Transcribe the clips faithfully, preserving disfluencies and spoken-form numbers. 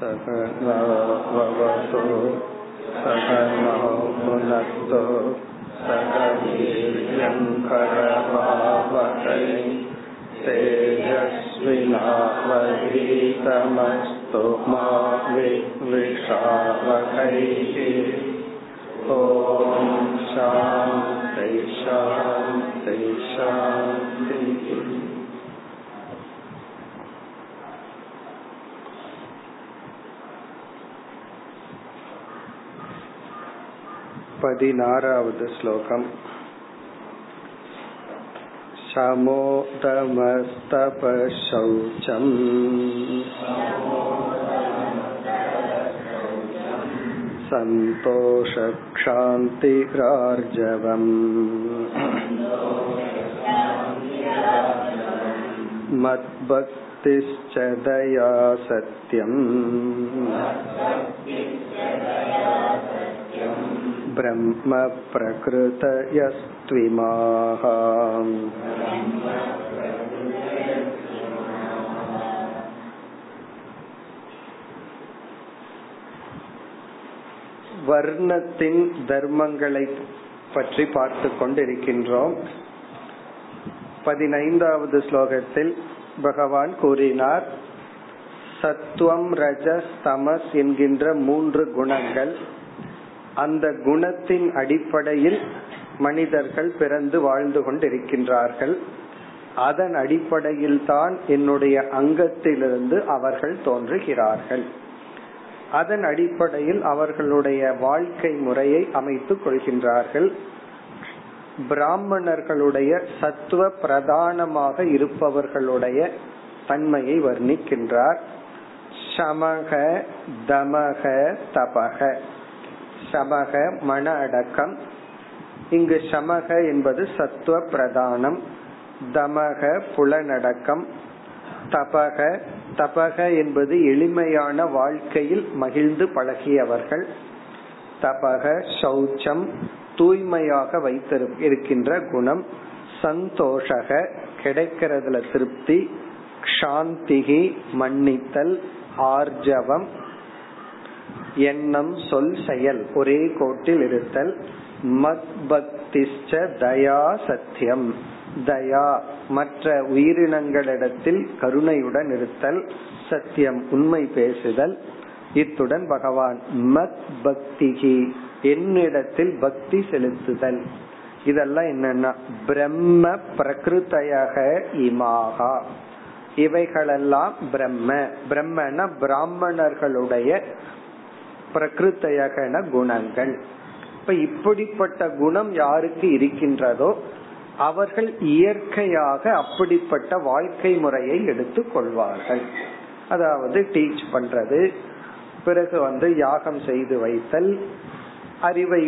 சகனவவஸோ சகனோ புனஸ்தோ சகவீர்யங்கரவாவஹை தேஜஸ்வினாவதீதமஸ்து மா வித்விஷாவஹை. ஓம் சாந்தி சாந்தி சாந்தி. பதினாறாவது ஸ்லோகம். சமோதமஸ்தபசௌசம் சந்தோஷக்ஷாந்திரார்ஜவம் மத்பக்திஸ்ச தயா சத்யம் பிரம்ம ப்ரக்ருதயஸ்த்விமாஹ. வர்ணத்தின் தர்மங்களை பற்றி பார்த்து கொண்டிருக்கின்றோம். பதினைந்தாவது ஸ்லோகத்தில் பகவான் கூறினார், சத்துவம் ரஜஸ் தமஸ் என்கின்ற மூன்று குணங்கள், அந்த குணத்தின் அடிப்படையில் மனிதர்கள் பிறந்து வாழ்ந்து கொண்டிருக்கின்றார்கள். அதன் அடிப்படையில் தான் என்னுடைய அங்கத்திலிருந்து அவர்கள் தோன்றுகிறார்கள். அதன் அடிப்படையில் அவர்களுடைய வாழ்க்கை முறையை அமைத்துக் கொள்கின்றார்கள். பிராமணர்களுடைய சத்துவ பிரதானமாக இருப்பவர்களுடைய தன்மையை வர்ணிக்கின்றார். சமக தமக தபக. சமக மன அடக்கம், இங்கு சமக என்பது சத்துவ பிரதானம், தமக புலனடக்கம், தபக தபக என்பது எளிமையான வாழ்க்கையில் மகிழ்ந்து பழகியவர்கள், தபக சௌச்சம் தூய்மையாக வைத்திருக்கின்ற குணம், சந்தோஷக கிடைக்கிறதுல திருப்தி, சாந்திகி மன்னித்தல், ஆர்ஜவம் எண்ணம் சொல் செயல் ஒரே கோட்டில் இருத்தல், மத்பக்திஸ்ச தயா சத்யம் தயா மற்ற உயிரினங்களிடத்தில் கருணையுடன் இருத்தல், சத்தியம் உண்மை பேசுதல். இத்துடன் பகவான் மத்பக்திஹி என்னிடத்தில் பக்தி செலுத்துதல். இதெல்லாம் என்னன்னா பிரம்ம பிரகிருதயக இமாஹா, இவைகளெல்லாம் பிரம்ம பிரம்மன பிராமணர்களுடைய பிரகிருத்தயகன குணங்கள். இப்ப இப்படிப்பட்ட குணம் யாருக்கு இருக்கின்றதோ அவர்கள் இயற்கையாக அப்படிப்பட்ட வாழ்க்கை முறையை எடுத்து கொள்வார்கள். அதாவது டீச் பண்றது, பிறகு வந்து யாகம் செய்து வைத்தல், அறிவை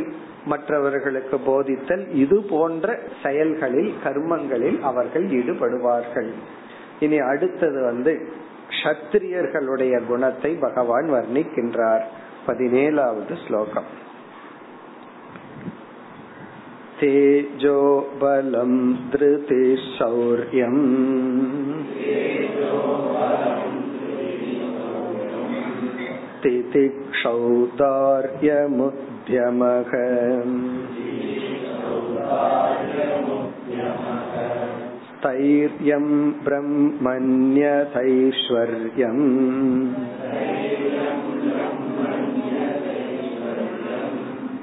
மற்றவர்களுக்கு போதித்தல், இது போன்ற செயல்களில் கர்மங்களில் அவர்கள் ஈடுபடுவார்கள். இனி அடுத்தது வந்து க்ஷத்திரியர்களுடைய குணத்தை பகவான் வர்ணிக்கின்றார். பதினேழாவது ஸ்லோகம். தேஜோ பலம் த்ருதி சௌர்யம் திதிக்ஷௌதார்ய முத்யமக தைர்யம் பிரம்மண்யதைஸ்வர்யம்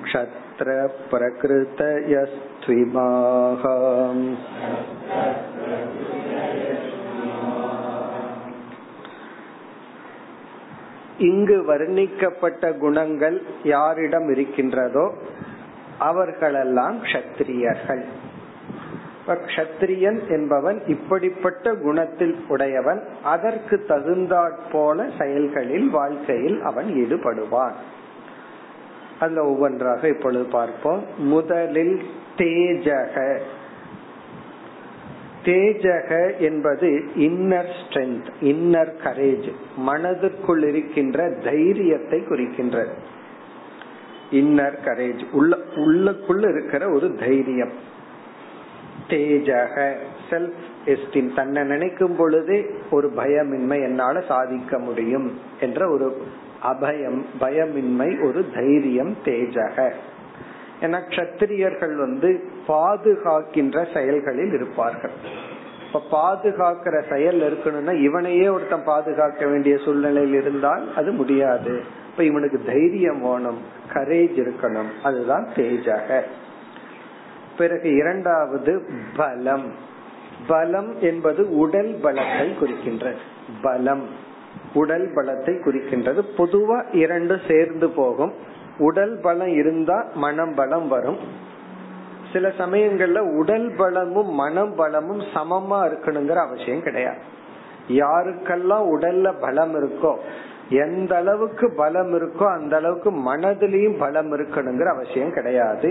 க்ஷத்ர ப்ரக்ருதயஸ்த்விமாஹம். இங்கு வர்ணிக்கப்பட்ட குணங்கள் யாரிடம் இருக்கின்றதோ அவர்களெல்லாம் க்ஷத்திரியர்கள். க்ஷத்திரியன் என்பவன் இப்படிப்பட்ட குணத்தில் உடையவன், அதற்கு தகுந்தாற் போல செயல்களில் வாழ்க்கையில் அவன் ஈடுபடுவான். அதுல ஒவ்வொன்றாக இப்பொழுது பார்ப்போம். முதலில் தேஜக. தேஜக என்பது இன்னர் ஸ்ட்ரென்த், இன்னர் கரேஜ், மனதுக்குள் இருக்கின்ற தைரியத்தை குறிக்கின்றது. இன்னர் கரேஜ் உள்ள உள்ளக்குள்ள இருக்கிற ஒரு தைரியம். தேஜக செல்ஃப் எஸ்டீம், தன்னை நினைக்கும் பொழுது ஒரு பயமின்மை, என்னால சாதிக்க முடியும் என்ற ஒரு அபயம், பயமின்மை, ஒரு தைரியம். தேஜக என கத்திரியர்கள் வந்து பாதுகாக்கின்ற செயல்களில் இருப்பார்கள். இப்ப பாதுகாக்கிற செயல் இருக்கணும்னா இவனையே ஒருத்தன் பாதுகாக்க வேண்டிய சூழ்நிலையில் இருந்தால் அது முடியாது. இப்ப இவனுக்கு தைரியம் வேணும், கரேஜ் இருக்கணும், அதுதான் தேஜக. பிறகு இரண்டாவது பலம். பலம் என்பது உடல் பலத்தை குறிக்கின்றது. பலம் உடல் பலத்தை குறிக்கின்றது. பொதுவா இரண்டு சேர்ந்து போகும். உடல் பலம் இருந்தா மனம் பலம் வரும். சில சமயங்கள்ல உடல் பலமும் மனம் பலமும் சமமா இருக்கணுங்கிற அவசியம் கிடையாது. யாருக்கெல்லாம் உடல்ல பலம் இருக்கோ, எந்த அளவுக்கு பலம் இருக்கோ அந்த அளவுக்கு மனதிலையும் பலம் இருக்கணுங்கிற அவசியம் கிடையாது.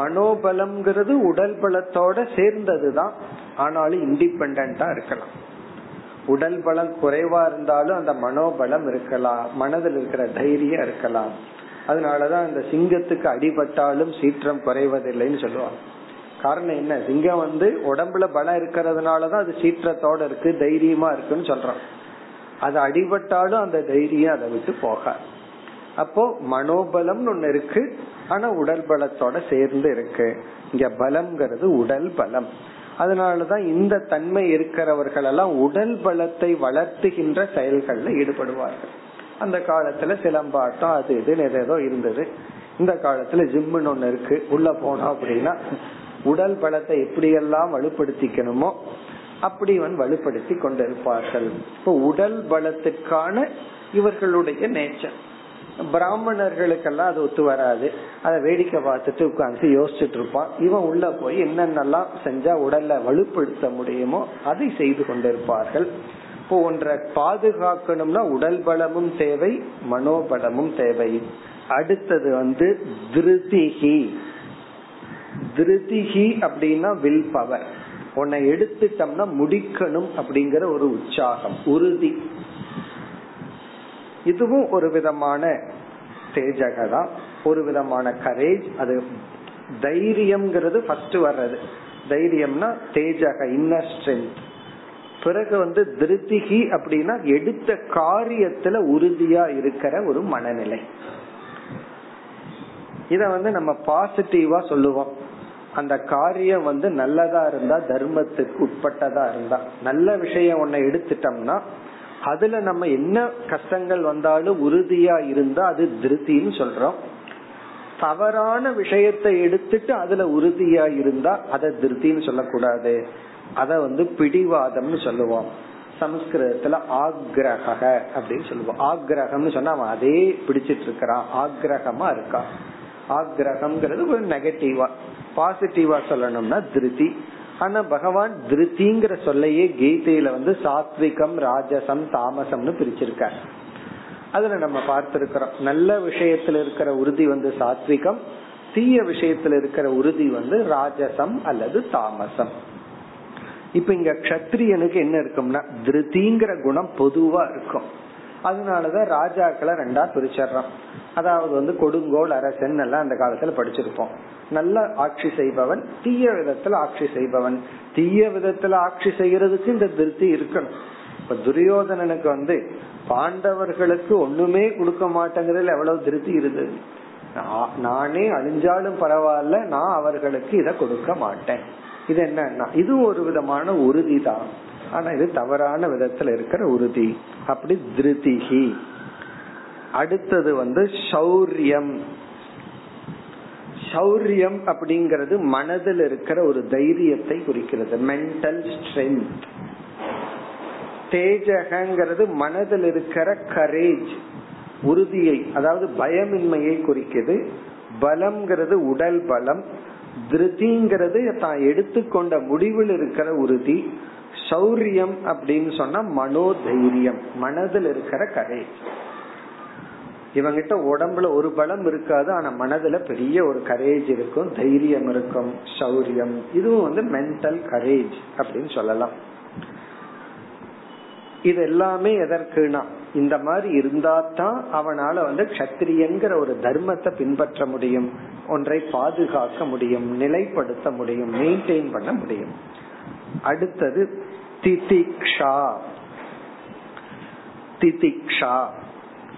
மனோபலம்ங்கிறது உடல் பலத்தோட சேர்ந்ததுதான், ஆனாலும் இண்டிபெண்டா இருக்கலாம். உடல் பலம் குறைவா இருந்தாலும் அந்த மனோபலம் இருக்கலாம், மனதில் இருக்கிற தைரியம் இருக்கலாம். அதனாலதான் இந்த சிங்கத்துக்கு அடிபட்டாலும் சீற்றம் குறைவதில்லைன்னு சொல்லுவாங்க. காரணம் என்ன? சிங்கம் வந்து உடம்புல பலம் இருக்கிறதுனாலதான் அது சீற்றத்தோட இருக்கு, தைரியமா இருக்குன்னு சொல்றோம். அது அடிபட்டாலும் அந்த தைரியம் அதை விட்டு போகாது. அப்போ மனோபலம் ஒண்ணு இருக்கு, ஆனா உடல் பலத்தோட சேர்ந்து இருக்கு. இங்க பலம்ங்கிறது உடல் பலம். அதனாலதான் இந்த தன்மை இருக்கிறவர்கள் எல்லாம் உடல் பலத்தை வளர்த்துகின்ற செயல்கள்ல ஈடுபடுவார்கள். அந்த காலத்துல சிலம்பாட்டம் அது இதுன்னு ஏதோ இருந்தது. இந்த காலத்துல ஜிம்முன்னு ஒண்ணு இருக்கு. உள்ள போனோம் அப்படின்னா உடல் பலத்தை எப்படியெல்லாம் வலுப்படுத்திக்கணுமோ அப்படி இவன் வலுப்படுத்தி கொண்டிருப்பார்கள். இப்போ உடல் பலத்துக்கான இவர்களுடைய நேச்சர். பிராமணர்களுக்கெல்லாம் அது ஒத்து வராது. அதை வேடிக்கை பார்த்துட்டு உட்காந்து யோசிச்சுட்டு இருப்பான். இவன் உள்ள போய் என்னென்னலாம் செஞ்சா உடலை வலுப்படுத்த முடியுமோ அதை செய்து கொண்டிருப்பார்கள். இப்போ ஒன்றை பாதுகாக்கணும்னா உடல் பலமும் தேவை, மனோபலமும் தேவை. அடுத்தது வந்து திருதிகி. திருதிகி அப்படின்னா வில் பவர். உன்னை எடுத்துட்டோம்னா முடிக்கணும் அப்படிங்கிற ஒரு உற்சாகம், உறுதி. இதுவும் ஒரு விதமான தேஜகதான், ஒரு விதமான கரேஜ். அது தைரியம்ங்கிறது ஃபர்ஸ்ட் வர்றது. தைரியம்னா தேஜக, இன்னர் ஸ்ட்ரென்த். பிறகு வந்து திருதிகி அப்படின்னா எடுத்த காரியத்துல உறுதியா இருக்கிற ஒரு மனநிலை. இத வந்து நம்ம பாசிட்டிவா சொல்லுவோம். அந்த காரியம் வந்து நல்லதா இருந்தா, தர்மத்துக்கு உட்பட்டதா இருந்தா, நல்ல விஷயம் ஒன்ன எடுத்துட்டோம்னா அதுல நம்ம என்ன கஷ்டங்கள் வந்தாலும் உறுதியா இருந்தா அது திருப்தின்னு சொல்றோம். தவறான விஷயத்தை எடுத்துட்டு அதுல உறுதியா இருந்தா அதை திருப்தின்னு சொல்லக்கூடாது, அத வந்து பிடிவாதம்னு சொல்லுவோம். சமஸ்கிருதத்துல ஆக்ரஹ அப்படின்னு சொல்லுவோம். ஆக்ரஹம்னு சொன்னா அவன் அதே பிடிச்சிட்டு இருக்கிறான், ஆக்ரஹமா இருக்கான். ஆக்ரஹம்ங்கிறது ஒரு நெகட்டிவா. பாசிட்டிவா சொல்லணும்னா திருதி. ஆனா பகவான் திருதிங்கிற சொல்லையே கீதையில வந்து சாத்விகம், ராஜசம், தாமசம்னு பிரிச்சிருக்கார். அதுல நம்ம பார்த்திருக்கிறோம், நல்ல விஷயத்துல இருக்கிற உறுதி வந்து சாத்விகம், தீய விஷயத்துல இருக்கிற உறுதி வந்து ராஜசம் அல்லது தாமசம். இப்ப இங்க கத்திரியனுக்கு என்ன இருக்கும்னா திருதிங்கிற குணம் பொதுவா இருக்கும். அதனாலதான் ராஜாக்களை ரெண்டா பிரிச்சர்றோம். அதாவது வந்து கொடுங்கோல் அரசன் எல்லாம் அந்த காலத்துல படிச்சிருப்போம். நல்ல ஆட்சி செய்பவன், தீய விதத்துல ஆட்சி செய்பவன். தீய விதத்துல ஆட்சி செய்யறதுக்கு இந்த திருப்தி இருக்கணும். இப்ப துரியோதனனுக்கு வந்து பாண்டவர்களுக்கு ஒண்ணுமே கொடுக்க மாட்டேங்கிறதுல எவ்வளவு திருப்தி இருந்தது. நானே அழிஞ்சாலும் பரவாயில்ல, நான் அவர்களுக்கு இத கொடுக்க மாட்டேன். இது என்ன? இது ஒரு விதமான உறுதி தான், ஆனா இது தவறான விதத்துல இருக்கிற உறுதி. அப்படி திருதிகி. அடுத்தது வந்து சௌரியம். சௌரியம் அப்படிங்கிறது மனதில் இருக்கிற ஒரு தைரியத்தை குறிக்கிறது, மென்டல் ஸ்ட்ரென்த். தேஜகங்கிறது மனதில் இருக்கிற கரேஜ், உறுதியை, அதாவது பயமின்மையை குறிக்கிறது. பலம்ங்கிறது உடல் பலம். திருதிங்கிறது தான் எடுத்துக்கொண்ட முடிவில் இருக்கிற உறுதி. சௌரியம் அப்படின்னு சொன்னா மனோதைரியம், மனதில் இருக்கிற கரேஜ். இவங்கிட்ட உடம்புல ஒரு பலம் இருக்காது, ஆனா மனதுல பெரிய ஒரு கரேஜ் இருக்கும், தைரியம் இருக்கும். சௌரியம் இதுவும் வந்து மென்டல் கரேஜ் அப்படின்னு சொல்லலாம். இது எல்லாமே எதற்குனா இந்த மாதிரி இருந்தாதான் அவனால வந்து கத்திரியங்கிற ஒரு தர்மத்தை பின்பற்ற முடியும், ஒன்றை பாதுகாக்க முடியும், நிலைப்படுத்த முடியும், மெயின்டைன் பண்ண முடியும். அடுத்தது திதிக்ஷா. திதிக்ஷா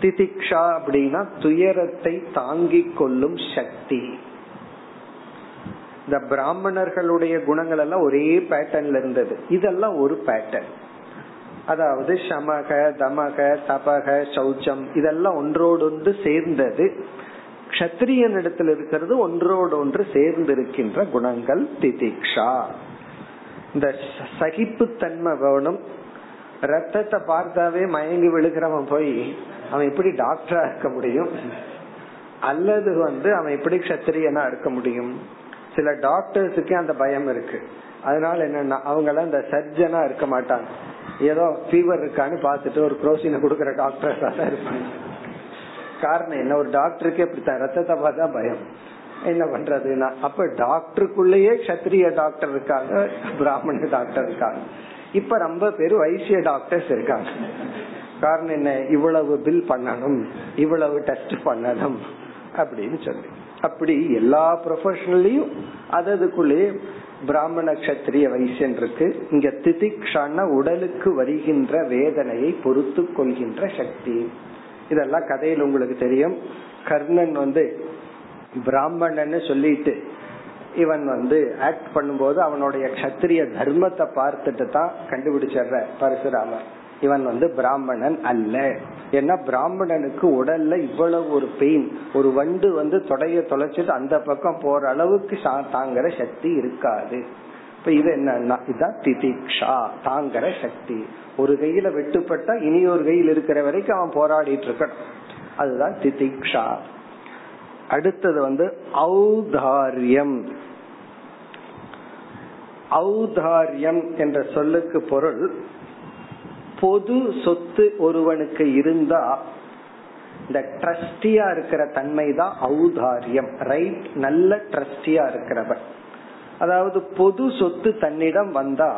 திதிக்ஷா அப்படின்னா துயரத்தை தாங்கிக் கொள்ளும் சக்தி. இந்த பிராமணர்களுடைய குணங்கள் எல்லாம் ஒரே பேட்டர்ன்ல இருந்தது, இதெல்லாம் ஒரு பேட்டர்ன். அதாவது சமக, தமக, தபக, சௌச்சம் இதெல்லாம் ஒன்றோடொன்று சேர்ந்தது. க்ஷத்ரியனிடத்தில் இருக்கிறது ஒன்றோடொன்று சேர்ந்திருக்கின்ற குணங்கள் திதிக்ஷா. இந்த சகிப்புத்தன்மை வேணும். ரத்தத்தை பார்த்தாவே மயங்கி விழுகிறவன் போய் அவன் எப்படி டாக்டரா இருக்க முடியும், அல்லது வந்து அவன் எப்படி க்ஷத்ரியனா இருக்க முடியும்? சில டாக்டர்ஸுக்கு அந்த பயம் இருக்கு. அதனால என்னன்னா அவங்க எல்லாம் இந்த சர்ஜனா இருக்க மாட்டாங்க, ஏதோ ஃபீவர் இருக்கான்னு பாத்துட்டு ஒரு குரோசினை கொடுக்கற டாக்டர்ஸா தான் இருப்பாங்க. காரணம் என்ன, ஒரு டாக்டருக்கு இப்படித்தான் ரத்தத்தை பார்த்தா பயம், என்ன பண்றதுன்னா. அப்ப டாக்டருக்குள்ளேயே க்ஷத்ரிய டாக்டர் இருக்காங்க, பிராமண டாக்டர் இருக்காங்க, இப்ப ரொம்ப பேரு வைசிய டாக்டர்ஸ் இருக்காங்க. காரணம் என்ன, இவ்வளவு பில் பண்ணணும், இவ்வளவு டெஸ்ட் பண்ணணும் அப்படின்னு சொல்லி. அப்படி எல்லா ப்ரொஃபஷனலையும் அததுக்குள்ளேயே பிராமண க்ஷத்ரிய வைசியன் இருக்கு. இங்க திதிக்ஷான உடலுக்கு வருகின்ற வேதனையை பொறுத்து கொள்கின்ற சக்தி. இதெல்லாம் கதையில் உங்களுக்கு தெரியும். கர்ணன் வந்து பிராமணன்னு சொல்லிட்டு இவன் வந்து ஆக்ட் பண்ணும்போது அவனுடைய க்ஷத்ரிய தர்மத்தை பார்த்துட்டு தான் கண்டுபிடிச்ச பரசுராமன் இவன் வந்து பிராமணன் அல்ல. ஏன்னா பிராமணனுக்கு உடல்ல இவ்வளவு ஒரு பெயின், ஒரு வண்டு வந்து தொடைய தொலைச்சிட்டு அந்த பக்கம் போற அளவுக்கு தாங்குற சக்தி இருக்காது. இப்ப இது என்னன்னா இதுதான் திதிக்ஷா, தாங்குற சக்தி. ஒரு கையில வெட்டுப்பட்டா இனி ஒரு கையில் இருக்கிற வரைக்கும் அவன் போராடிட்டு இருக்கான், அதுதான் திதிக்ஷா. அடுத்தது வந்து ஔதாரியம். ஔதாரியம் என்ற சொல்லுக்கு பொருள் பொது சொத்து ஒருவனுக்கு இருந்தா இந்த ட்ரஸ்டியா இருக்கிற தன்மை தான் ஔதாரியம். ரைட், நல்ல ட்ரஸ்டியா இருக்கிறவன், அதாவது பொது சொத்து தன்னிடம் வந்தா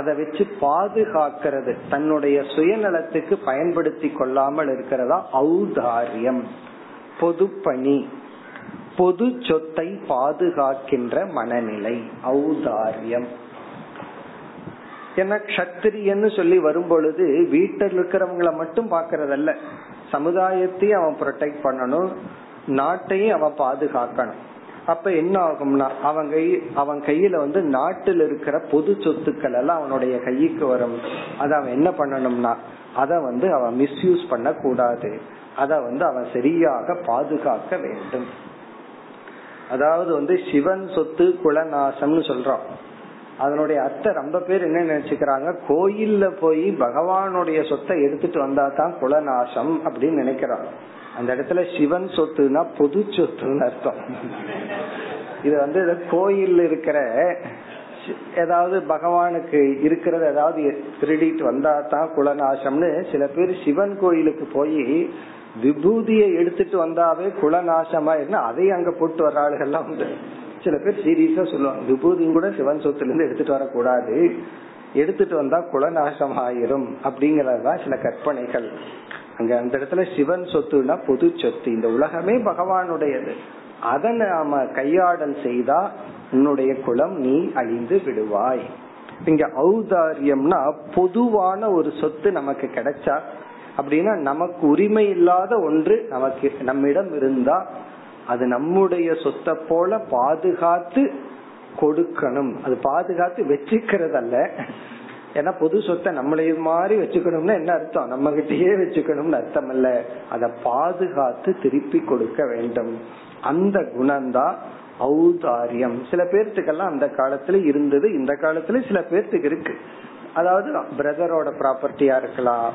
அதை வச்சு பாதுகாக்கிறது, தன்னுடைய சுயநலத்துக்கு பயன்படுத்தி கொள்ளாமல் இருக்கிறதா ஔதாரியம். பொது பணி, பொது சொத்தை பாதுகாக்கின்ற மனநிலை ஔதாரியம். ஏன்னா க்ஷத்ரியன்னு சொல்லி வரும் பொழுது வீட்டில் இருக்கிறவங்களை மட்டும் பாக்கிறதல்ல, சமுதாயத்தையும் அவன் ப்ரொடெக்ட் பண்ணணும், நாட்டையும் அவன் பாதுகாக்கணும். அப்ப என்ன ஆகும்னா அவன் கை அவன் கையில வந்து நாட்டில் இருக்கிற பொது சொத்துக்கள் எல்லாம் அவனுடைய கைக்கு வரும். அத அவன் என்ன பண்ணணும்னா அத வந்து அவன் மிஸ்யூஸ் பண்ண கூடாது, அத வந்து அவன் சரியாக பாதுகாக்க வேண்டும். அதாவது வந்து சிவன் சொத்து குலநாசம்னு சொல்றான். அதனுடைய அர்த்தம் ரொம்ப பேர் என்ன நினைச்சுக்கிறாங்க, கோயில்ல போய் பகவானுடைய சொத்தை எடுத்துட்டு வந்தா தான் குலநாசம் அப்படின்னு நினைக்கிறாங்க. அந்த இடத்துல சிவன் சொத்துனா பொது சொத்துன்னு அர்த்தம். இது வந்து கோயில் இருக்கிற ஏதாவது பகவானுக்கு இருக்கிறது ஏதாவது திருடிட்டு வந்தா தான் குலநாசம்னு சில பேர் சிவன் கோயிலுக்கு போய் விபூதியை எடுத்துட்டு வந்தாவே குலநாசமா இருந்தா அதையும் அங்க போட்டு வர்ற ஆளுகள்லாம் உண்டு. சில பேர் சீரியஸா சொல்லுவாங்க விபூதியும் கூட சிவன் சொத்துல இருந்து எடுத்துட்டு வரக்கூடாது, எடுத்துட்டு வந்தா குலநாசம் ஆயிரும் அப்படிங்கறதுதான் சில கற்பனைகள். அங்க அந்த இடத்துல சிவன் சொத்துனா பொது சொத்து, இந்த உலகமே பகவானுடையது, அதை நாம கையாடல் செய்தா உன்னுடைய குலம் நீ அழிந்து விடுவாய். இங்க ஔதாரியம்னா பொதுவான ஒரு சொத்து நமக்கு கிடைச்சா, அப்படின்னா நமக்கு உரிமை இல்லாத ஒன்று நமக்கு நம்மிடம் இருந்தா அது நம்முடைய சொத்தை போல பாதுகாத்து கொடுக்கணும். அது பாதுகாத்து வச்சுக்கிறது அல்ல, ஏன்னா பொது சொத்தை நம்மளே மாதிரி வச்சுக்கணும்னா என்ன அர்த்தம், நம்ம கிட்டயே வச்சுக்கணும்னு அர்த்தம் இல்ல, அதை பாதுகாத்து திருப்பி கொடுக்க வேண்டும். அந்த குணம்தான் ஔதாரியம். சில பேர்த்துக்கெல்லாம் அந்த காலத்துல இருந்தது, இந்த காலத்துல சில பேர்த்துக்கு இருக்கு. அதாவது பிரதரோட ப்ராப்பர்ட்டியா இருக்கலாம்,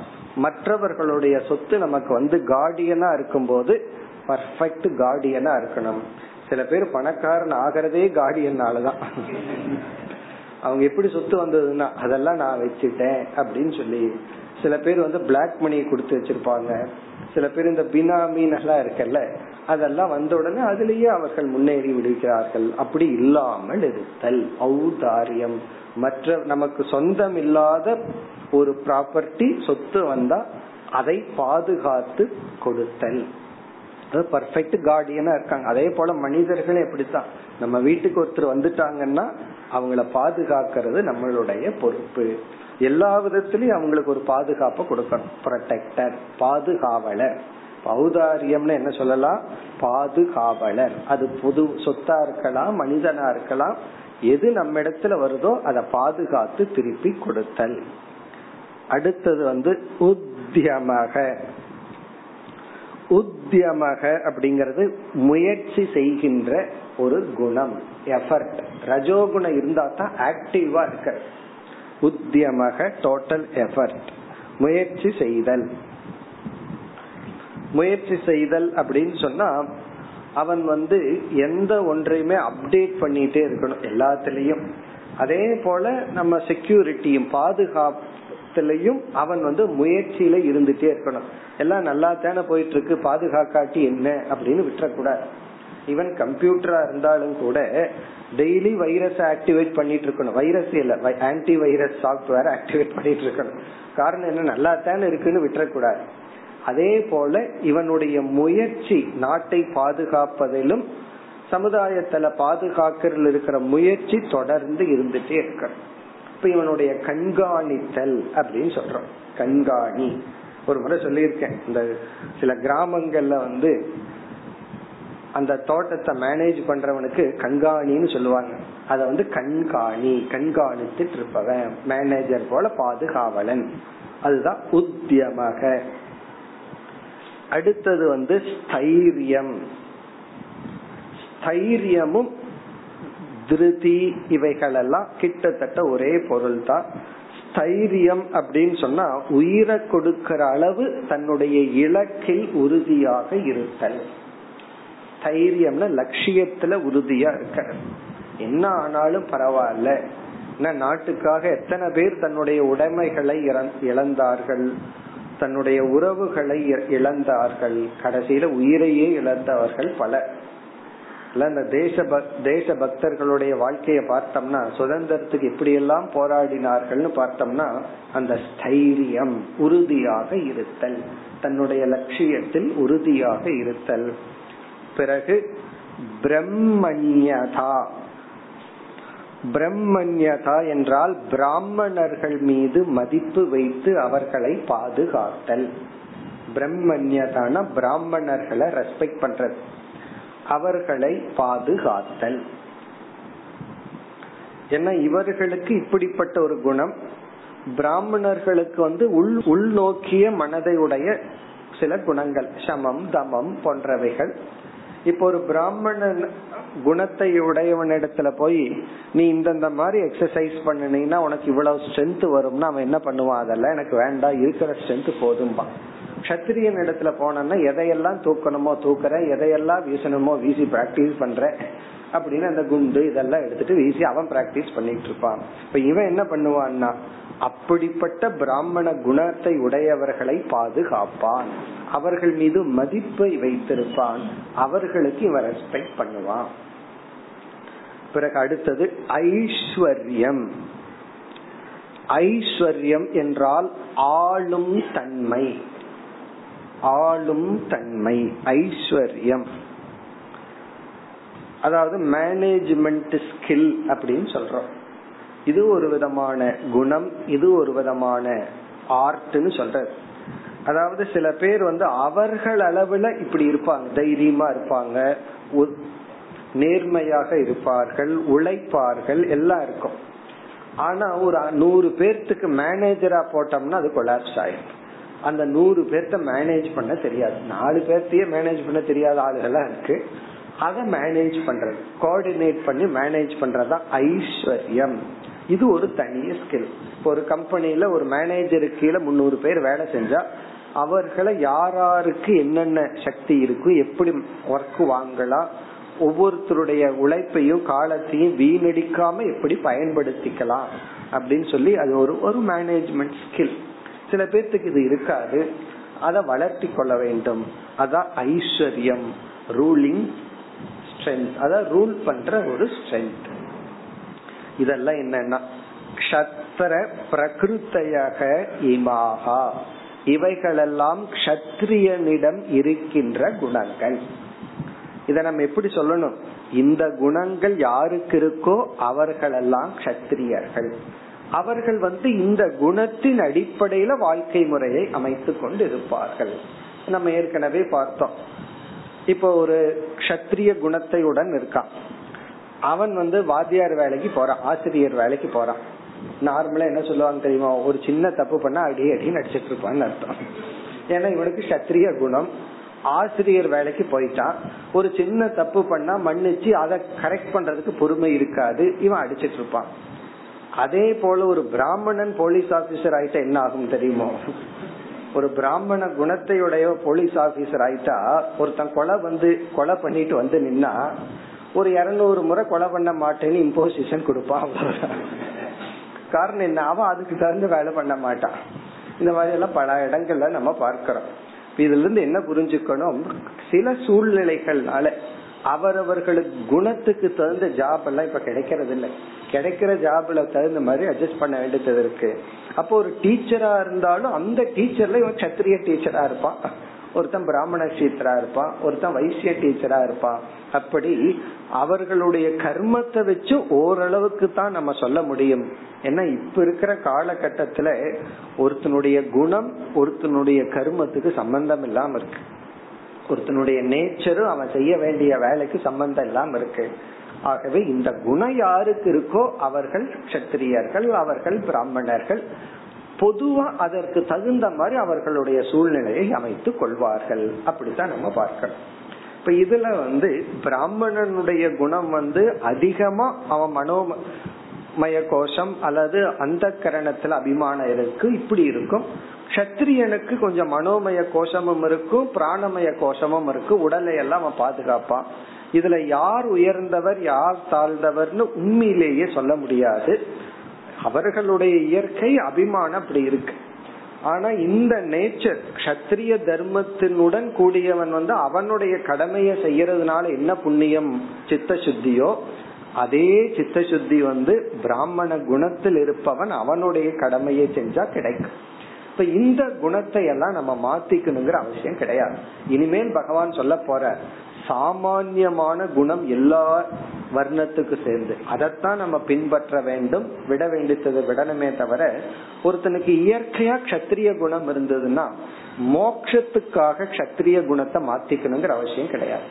மற்றவர்களுடைய சொத்து நமக்கு வந்து கார்டியனா இருக்கும் போது பர்ஃபெக்ட் கார்டியனா இருக்கணும். சில பேர் பணக்காரன் ஆகிறதே கார்டியனாலதான், அவங்க எப்படி சொத்து வந்ததுன்னா அதெல்லாம் நான் வச்சுட்டேன் அப்படின்னு சொல்லி. சில பேர் வந்து பிளாக் மணியை கொடுத்து வச்சிருப்பாங்க, சில பேர் இந்த பினாமீன் எல்லாம் இருக்கல்ல அதெல்லாம் வந்த உடனே அதுலயே அவர்கள் முன்னேறி விடுகிறார்கள். அப்படி இல்லாமல் இருத்தல் ஔதாரியம். மற்ற நமக்கு சொந்தம் இல்லாத ஒரு ப்ராப்பர்ட்டி சொத்து வந்தா அதை பாதுகாத்து கொடுத்தல், பர்ஃபெக்ட் கார்டியனா இருக்காங்க. அதே போல மனிதர்கள் எப்படித்தான் நம்ம வீட்டுக்கு ஒருத்தர் வந்துட்டாங்கன்னா அவங்களை பாதுகாக்கிறது நம்மளுடைய பொறுப்பு. எல்லா விதத்திலயும் அவங்களுக்கு ஒரு பாதுகாப்பை கொடுக்கணும், ப்ரொடெக்டர், பாதுகாவலர். ஔதாரியம்னு என்ன சொல்லலாம்? பாதுகாவலர். அது பொது சொத்தா இருக்கலாம், மனிதனா இருக்கலாம், எது நம்ம இடத்துல வருதோ அதை பாதுகாத்து திருப்பி கொடுத்தல். அடுத்தது வந்து உத்தியமாக. உத்தியமாக அப்படிங்கிறது முயற்சி செய்கின்ற ஒரு குணம், எஃபர்ட். ரஜோகுணம் இருந்தா தான் ஆக்டிவா இருக்க. உத்தியமாக டோட்டல் எஃபர்ட், முயற்சி செய்தல். முயற்சி செய்தல் அப்படின்னு சொன்னா அவன் வந்து எந்த ஒன்றையுமே அப்டேட் பண்ணிட்டே இருக்கணும் எல்லாத்துலயும். அதே போல நம்ம செக்யூரிட்டியும் பாதுகாப்புலயும் அவன் வந்து முயற்சியில இருந்துட்டே இருக்கணும். எல்லாம் நல்லா தானே போயிட்டு இருக்கு, பாதுகாக்காட்டி என்ன அப்படின்னு விட்டுறக்கூடாது. ஈவன் கம்ப்யூட்டரா இருந்தாலும் கூட டெய்லி வைரஸ் ஆக்டிவேட் பண்ணிட்டு இருக்கணும், வைரஸ் இல்ல ஆன்டி வைரஸ் சாப்ட்வேர் ஆக்டிவேட் பண்ணிட்டு இருக்கணும். காரணம் என்ன? நல்லா தானே இருக்குன்னு விட்டுறக்கூடாது. அதே போல இவனுடைய முயற்சி நாட்டை பாதுகாப்பதிலும் சமுதாயத்துல பாதுகாக்கிறதுல இருக்கிற முயற்சி தொடர்ந்து இருந்துட்டே இருக்க. இப்ப இவனுடைய கண்காணித்தல் அப்படின்னு சொல்றோம். கண்காணி, ஒரு முறை சொல்லியிருக்கேன், இந்த சில கிராமங்கள்ல வந்து அந்த தோட்டத்தை மேனேஜ் பண்றவனுக்கு கண்காணின்னு சொல்லுவாங்க. அத வந்து கண்காணி, கண்காணித்துட்டு இருப்பவன், மேனேஜர் போல பாதுகாவலன். அதுதான் உத்தியமாக. அடுத்தது வந்து ஸ்தைரியம். ஸ்தைரியமும் திருதி இவைகளெல்லாம் கிட்டத்தட்ட ஒரே பொருள் தான். ஸ்தைரியம் அப்படின்னு சொன்னா உயிரை கொடுக்கிற அளவு தன்னுடைய இலக்கில் உறுதியாக இருத்தல். ஸ்தைரியம்னா லட்சியத்துல உறுதியா இருக்கிறது. என்ன ஆனாலும் பரவாயில்ல. நாட்டுக்காக எத்தனை பேர் தன்னுடைய உடைமைகளை இழந்தார்கள், தன்னுடைய உறவுகளை இழந்தார்கள், கடைசியில உயிரையே இழந்தவர்கள் பலர். தேச பக்தர்களுடைய வாழ்க்கையை பார்த்தோம்னா, சுதந்திரத்துக்கு எப்படி எல்லாம் போராடினார்கள்னு பார்த்தோம்னா, அந்த ஸ்தைரியம், உறுதியாக இருத்தல், தன்னுடைய லட்சியத்தில் உறுதியாக இருத்தல். பிறகு பிரம்மண்யதா. பிரம்மண்யதா என்றால் பிராமணர்கள் மீது மதிப்பு வைத்து அவர்களை பாதுகாத்தல். பிரம்மண்யதானா பிராமணர்களை ரெஸ்பெக்ட் பண்றது, அவர்களை பாதுகாத்தல். ஏன்னா இவர்களுக்கு இப்படிப்பட்ட ஒரு குணம். பிராமணர்களுக்கு வந்து உள் உள்நோக்கிய மனதையுடைய சில குணங்கள், சமம் தமம் போன்றவைகள். இப்போ ஒரு பிராமணன் குணத்தை உடையவனிடத்துல போய் நீ இந்த மாதிரி எக்ஸசைஸ் பண்ணினா உனக்கு இவ்வளவு ஸ்ட்ரென்த் வரும்னா அவன் என்ன பண்ணுவான்? அதெல்லாம் எனக்கு வேண்டாம், இருக்கிற ஸ்ட்ரென்த் போதும்பா. க்ஷத்ரியன் இடத்துல போனா எதையெல்லாம் தூக்கணுமோ தூக்குற, எதையெல்லாம் வீசணுமோ வீசி பிராக்டிஸ் பண்ற அப்படின்னு அந்த குண்டு இதெல்லாம் எடுத்துட்டு வீசி அவன் பிராக்டிஸ் பண்ணிட்டு இருப்பான். இப்ப இவன் என்ன பண்ணுவான்னா அப்படிப்பட்ட பிராமண குணத்தை உடையவர்களை பாதுகாப்பான், அவர்கள் மீது மதிப்பை வைத்திருப்பான், அவர்களுக்கு இவன் ரெஸ்பெக்ட் பண்ணுவான். பிறகு அடுத்தது ஐஸ்வர்யம். ஐஸ்வர்யம் என்றால் ஆளும் தன்மை, ஆளும் தன்மை ஐஸ்வர்யம். அதாவது மேனேஜ்மெண்ட் ஸ்கில் அப்படின்னு சொல்றோம். இது ஒரு விதமான குணம், இது ஒரு விதமான ஆர்ட்னு சொல்றது. அதாவது சில பேர் வந்து அவர்கள் அளவுல இப்படி இருப்பாங்க, தைரியமா இருப்பாங்க, நேர்மையாக இருப்பார்கள், உழைப்பார்கள், எல்லாம் இருக்கும். ஆனா ஒரு நூறு பேர்த்துக்கு மேனேஜரா போட்டோம்னா அது கொலாப்ஸ் ஆயிடும். அந்த நூறு பேர்த்த மேனேஜ் பண்ண தெரியாது, நாலு பேர்த்தையே மேனேஜ் பண்ண தெரியாத ஆளுகள்லாம் இருக்கு. அதை மேனேஜ் பண்றது, கோஆர்டினேட் பண்ணி மேனேஜ் பண்றதா ஐஸ்வர்யம். இது ஒரு தனி ஸ்கில். ஒரு கம்பெனியில ஒரு மேனேஜருக்கு கீழே முந்நூறு பேர் வேலை செஞ்சா அவர்களை யாராருக்கு என்னென்ன சக்தி இருக்கு, எப்படி ஒர்க் வாங்கலாம், ஒவ்வொருத்தருடைய உழைப்பையும் காலத்தையும் வீணடிக்காம எப்படி பயன்படுத்திக்கலாம் அப்படின்னு சொல்லி அது ஒரு ஒரு மேனேஜ்மெண்ட் ஸ்கில். சில பேர்த்துக்கு இது இருக்காது, அதை வளர்த்தி கொள்ள வேண்டும். அதான் ஐஸ்வர்யம், ரூலிங் ஸ்ட்ரென்த், அதான் ரூல் பண்ற ஒரு ஸ்ட்ரென்த். இதெல்லாம் என்னன்னா க்ஷத்ர பிரகிருதயக இமாஹா, இவைகளெல்லாம் க்ஷத்ரியனிடம் இருக்கின்ற குணங்கள். இத நம்ம எப்படி சொல்லணும்? இந்த குணங்கள் யாருக்கு இருக்கோ அவர்களெல்லாம் க்ஷத்திரியர்கள். அவர்கள் வந்து இந்த குணத்தின் அடிப்படையில வாழ்க்கை முறையை அமைத்துக் கொண்டு இருப்பார்கள். நம்ம ஏற்கனவே பார்த்தோம். இப்போ ஒரு க்ஷத்திரிய குணத்தையுடன் இருக்கான், அவன் வந்து வாத்தியார் வேலைக்கு போறான், ஆசிரியர் வேலைக்கு போறான். நார்மலா என்ன சொல்லுவாங்க தெரியுமா, ஒரு சின்ன தப்பு பண்ணா அடி அடி நடிச்சிட்டு இருப்பான்னு அர்த்தம். ஏன்னா இவனுக்கு க்ஷத்திரிய குணம். ஆசிரியர் வேலைக்கு போயிட்டான், ஒரு சின்ன தப்பு பண்ணா மன்னிச்சு அதை கரெக்ட் பண்றதுக்கு பொறுமை இருக்காது, இவன் அடிச்சிட்டு இருப்பான். அதே போல ஒரு பிராமணன் போலீஸ் ஆபீசர் ஆயிட்டா என்ன ஆகும் தெரியுமோ, ஒரு பிராமண குணத்தையுடைய போலீஸ் ஆபீசர் ஆயிட்டா ஒருத்தன் கொலை வந்து கொலை பண்ணிட்டு வந்து நின்னா ஒரு இருநூறு முறை கொலை பண்ண மாட்டேன்னு இம்போசிஷன் கொடுப்பான். காரணம் என்ன, அவன் அதுக்கு தகுந்த வேலை பண்ண மாட்டான். இந்த மாதிரி எல்லாம் பல இடங்கள்ல நம்ம பார்க்கிறோம். இதுல இருந்து என்ன புரிஞ்சுக்கணும், சில சூழ்நிலைகள்னால அவரவர்களுக்கு குணத்துக்கு தகுந்த ஜாப் எல்லாம் இப்ப கிடைக்கிறது இல்லை. கிடைக்கிற ஜாப்ல தகுந்த மாதிரி அட்ஜஸ்ட் பண்ண வேண்டியது இருக்கு. அப்போ ஒரு டீச்சரா இருந்தாலும் அந்த டீச்சர்ல இவன் சத்திரிய டீச்சரா இருப்பான், ஒருத்தன் பிராமண சீத்தரா இருப்பான், ஒருத்தன் வைசிய டீச்சரா இருப்பான். அப்படி அவர்களுடைய கர்மத்தை வச்சு ஓரளவுக்கு தான் நம்ம சொல்ல முடியும். ஏன்னா இப்ப இருக்கிற காலகட்டத்துல ஒருத்தனுடைய குணம் ஒருத்தனுடைய கர்மத்துக்கு சம்பந்தம் இல்லாம இருக்கு. ஒருத்தனுடைய நேச்சரும் அவன் செய்ய வேண்டிய வேலைக்கு சம்பந்தம் இல்லாம இருக்கு. ஆகவே இந்த குணம் யாருக்கு இருக்கோ அவர்கள் க்ஷத்திரியர்கள், அவர்கள் பிராமணர்கள். பொதுவா அதற்கு தகுந்த மாதிரி அவர்களுடைய சூழ்நிலையை அமைத்து கொள்வார்கள். அப்படித்தான் நம்ம பார்க்கணும். இப்ப இதுல வந்து பிராமணனுடைய குணம் வந்து அதிகமா அவன் மனோமய கோஷம் அல்லது அந்த கரணத்துல அபிமானம் இருக்கு, இப்படி இருக்கும். க்ஷத்திரியனுக்கு கொஞ்சம் மனோமய கோஷமும் இருக்கும், பிராணமய கோஷமும் இருக்கு, உடலை எல்லாம் அவன் பாதுகாப்பான். இதுல யார் உயர்ந்தவர் யார் தாழ்ந்தவர்னு உண்மையிலேயே சொல்ல முடியாது. அவர்களுடைய இயற்கை அபிமானம் அப்படி இருக்கு. ஆனா இந்த நேச்சர் க்ஷத்திரிய தர்மத்தினுடன் கூடியவன் வந்து அவனுடைய கடமையை செய்யறதுனால என்ன புண்ணியம், சித்த சுத்தியோ, அதே சித்த சுத்தி வந்து பிராமண குணத்தில் இருப்பவன் அவனுடைய கடமையை செஞ்சா கிடைக்கும். இப்ப இந்த குணத்தை எல்லாம் நம்ம மாத்திக்கணுங்கிற அவசியம் கிடையாது. இனிமேல் பகவான் சொல்ல போற சாமான்யமான குணம் எல்லா வர்ணத்துக்கு சேர்ந்து அதத்தான் நம்ம பின்பற்ற வேண்டும், விட வேண்டியது விடணுமே தவிர ஒருத்தனுக்கு இயற்கையா க்ஷத்திரிய குணம் இருந்ததுன்னா மோட்சத்துக்காக க்ஷத்திரிய குணத்தை மாத்திக்கணுங்கிற அவசியம் கிடையாது.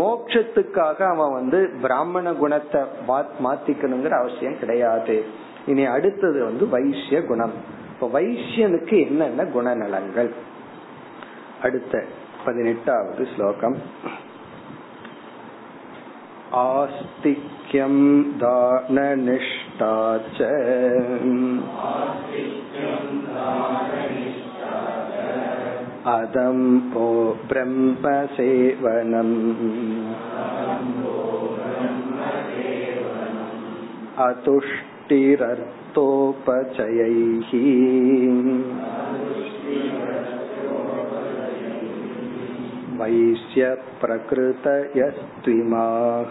மோட்சத்துக்காக அவன் வந்து பிராமண குணத்தை மாத்திக்கணுங்கிற அவசியம் கிடையாது. இனி அடுத்தது வந்து வைசிய குணம். இப்ப வைசியனுக்கு என்னென்ன குணநலங்கள், அடுத்த பதினெட்டாவது ஸ்லோகம். ஆஸ்திக்யம் தானநிஷ்டாச்ச அதம்போ பிரம்மசேவனம் அதுஷ்டிரர்த்தோபச்சயைஹி. வைஸ்ய பிரகிருதயஸ்த்விமாஹ.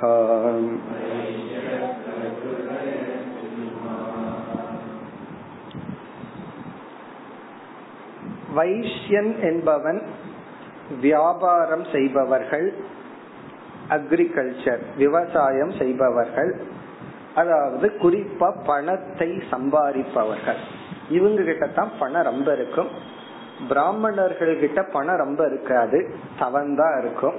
வைஸ்யன் என்பவன் வியாபாரம் செய்பவர்கள், அக்ரிகல்ச்சர் விவசாயம் செய்பவர்கள், அதாவது குறிப்பா பணத்தை சம்பாதிப்பவர்கள். இவங்க கிட்டதான் பணம் ரொம்ப இருக்கும். பிராமணர்கள்கிட்ட பணம் ரொம்ப இருக்காது, தவந்தா இருக்கும்.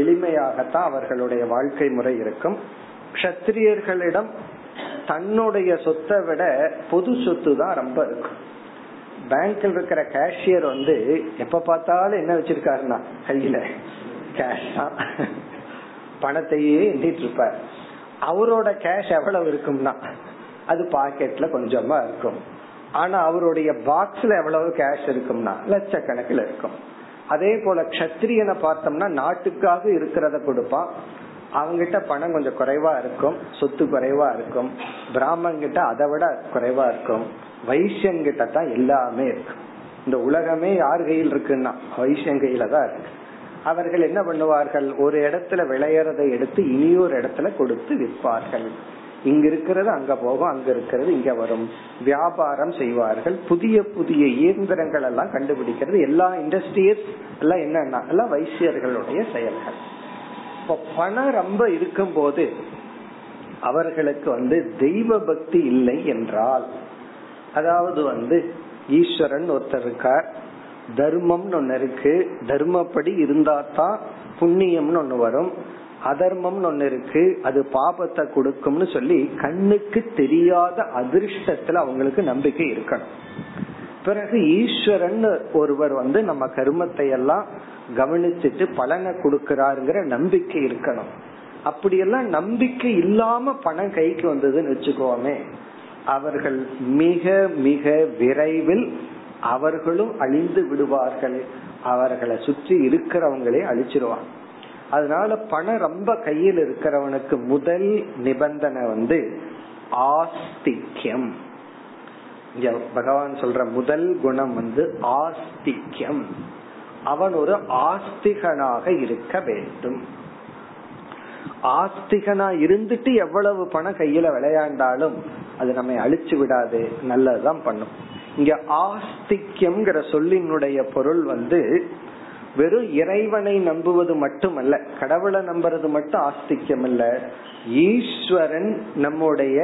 எளிமையாகத்தான் அவர்களுடைய வாழ்க்கை முறை இருக்கும். க்ஷத்திரியர்களிடம் தன்னுடைய சொத்தை விட பொது சொத்து தான் ரொம்ப இருக்கும். பேங்க்ல இருக்கிற கேஷியர் வந்து எப்ப பார்த்தாலும் என்ன வச்சிருக்காருன்னா கையில கேஷ் தான், பணத்தையே எண்ணிட்டு இருப்பார். அவரோட கேஷ் எவ்வளவு இருக்கும்னா அது பாக்கெட்ல கொஞ்சமா இருக்கும். ஆனா அவருடைய பாக்ஸ்ல எவ்வளவு கேஷ் இருக்கும்னா லட்சக்கணக்கில் இருக்கும். அதே போல க்ஷத்திரியனை பார்த்தோம்னா நாட்டுக்காக இருக்கிறத கொடுப்பான். அவங்கிட்ட பணம் கொஞ்சம் குறைவா இருக்கும், சொத்து குறைவா இருக்கும். பிராமணன் கிட்ட அதை விட குறைவா இருக்கும். வைசியன் கிட்ட தான் எல்லாமே இருக்கு. இந்த உலகமே யார் கையில் இருக்குன்னா வைசியன் கையில தான் இருக்கு. அவர்கள் என்ன பண்ணுவார்கள், ஒரு இடத்துல விளையறதை எடுத்து இனியொரு இடத்துல கொடுத்து விற்பார்கள். இங்க இருக்கிறது அங்க போகும், அங்க இருக்கிறது இங்க வரும். வியாபாரம் செய்வார்கள். புதிய புதிய இயந்திரங்கள் எல்லாம் கண்டுபிடிக்கிறது. எல்லா இண்டஸ்ட்ரியஸ் எல்லாம் என்னன்னா எல்லாம் வைசியர்களுடைய செயல்கள். இப்ப பணம் ரொம்ப இருக்கும் போது அவர்களுக்கு வந்து தெய்வ பக்தி இல்லை என்றால், அதாவது வந்து ஈஸ்வரன் ஒருத்தர் இருக்கார், தர்மம்னு ஒன்னு இருக்கு, தர்மப்படி இருந்தா தான் புண்ணியம்னு ஒன்னு வரும், அதர்மம்னு ஒன்னு இருக்கு அது பாபத்தை கொடுக்கும்னு சொல்லி கண்ணுக்கு தெரியாத அதிர்ஷ்டத்துல அவங்களுக்கு நம்பிக்கை இருக்கணும். பிறகு ஈஸ்வரன் ஒருவர் வந்து நம்ம கர்மத்தை எல்லாம் கவனிச்சுட்டு பலனை கொடுக்கிறாருங்கிற நம்பிக்கை இருக்கணும். அப்படியெல்லாம் நம்பிக்கை இல்லாம பணம் கைக்கு வந்ததுன்னு வச்சுக்கோமே, அவர்கள் மிக மிக விரைவில் அவர்களும் அழிந்து விடுவார்கள், அவர்களை சுற்றி இருக்கிறவங்களே அழிச்சிருவாங்க. அதனால பணம் ரொம்ப கையில் இருக்கிறவனுக்கு முதல் நிபந்தனை வந்து ஆஸ்திக்யம். பகவான் சொல்ற முதல் குணம் வந்து ஆஸ்திக்யம். அவன் ஒரு ஆஸ்திகனாக இருக்க வேண்டும். ஆஸ்திகனா இருந்துட்டு எவ்வளவு பணம் கையில விளையாண்டாலும் அது நம்ம அழிச்சு விடாது, நல்லதுதான் பண்ணும். இங்க ஆஸ்திக்யம் சொல்லினுடைய பொருள் வந்து வெறும் இறைவனை நம்புவது மட்டுமல்ல, கடவுளை நம்புறது மட்டும் ஆஸ்திக்யம் அல்ல, ஈஸ்வரன் நம்முடைய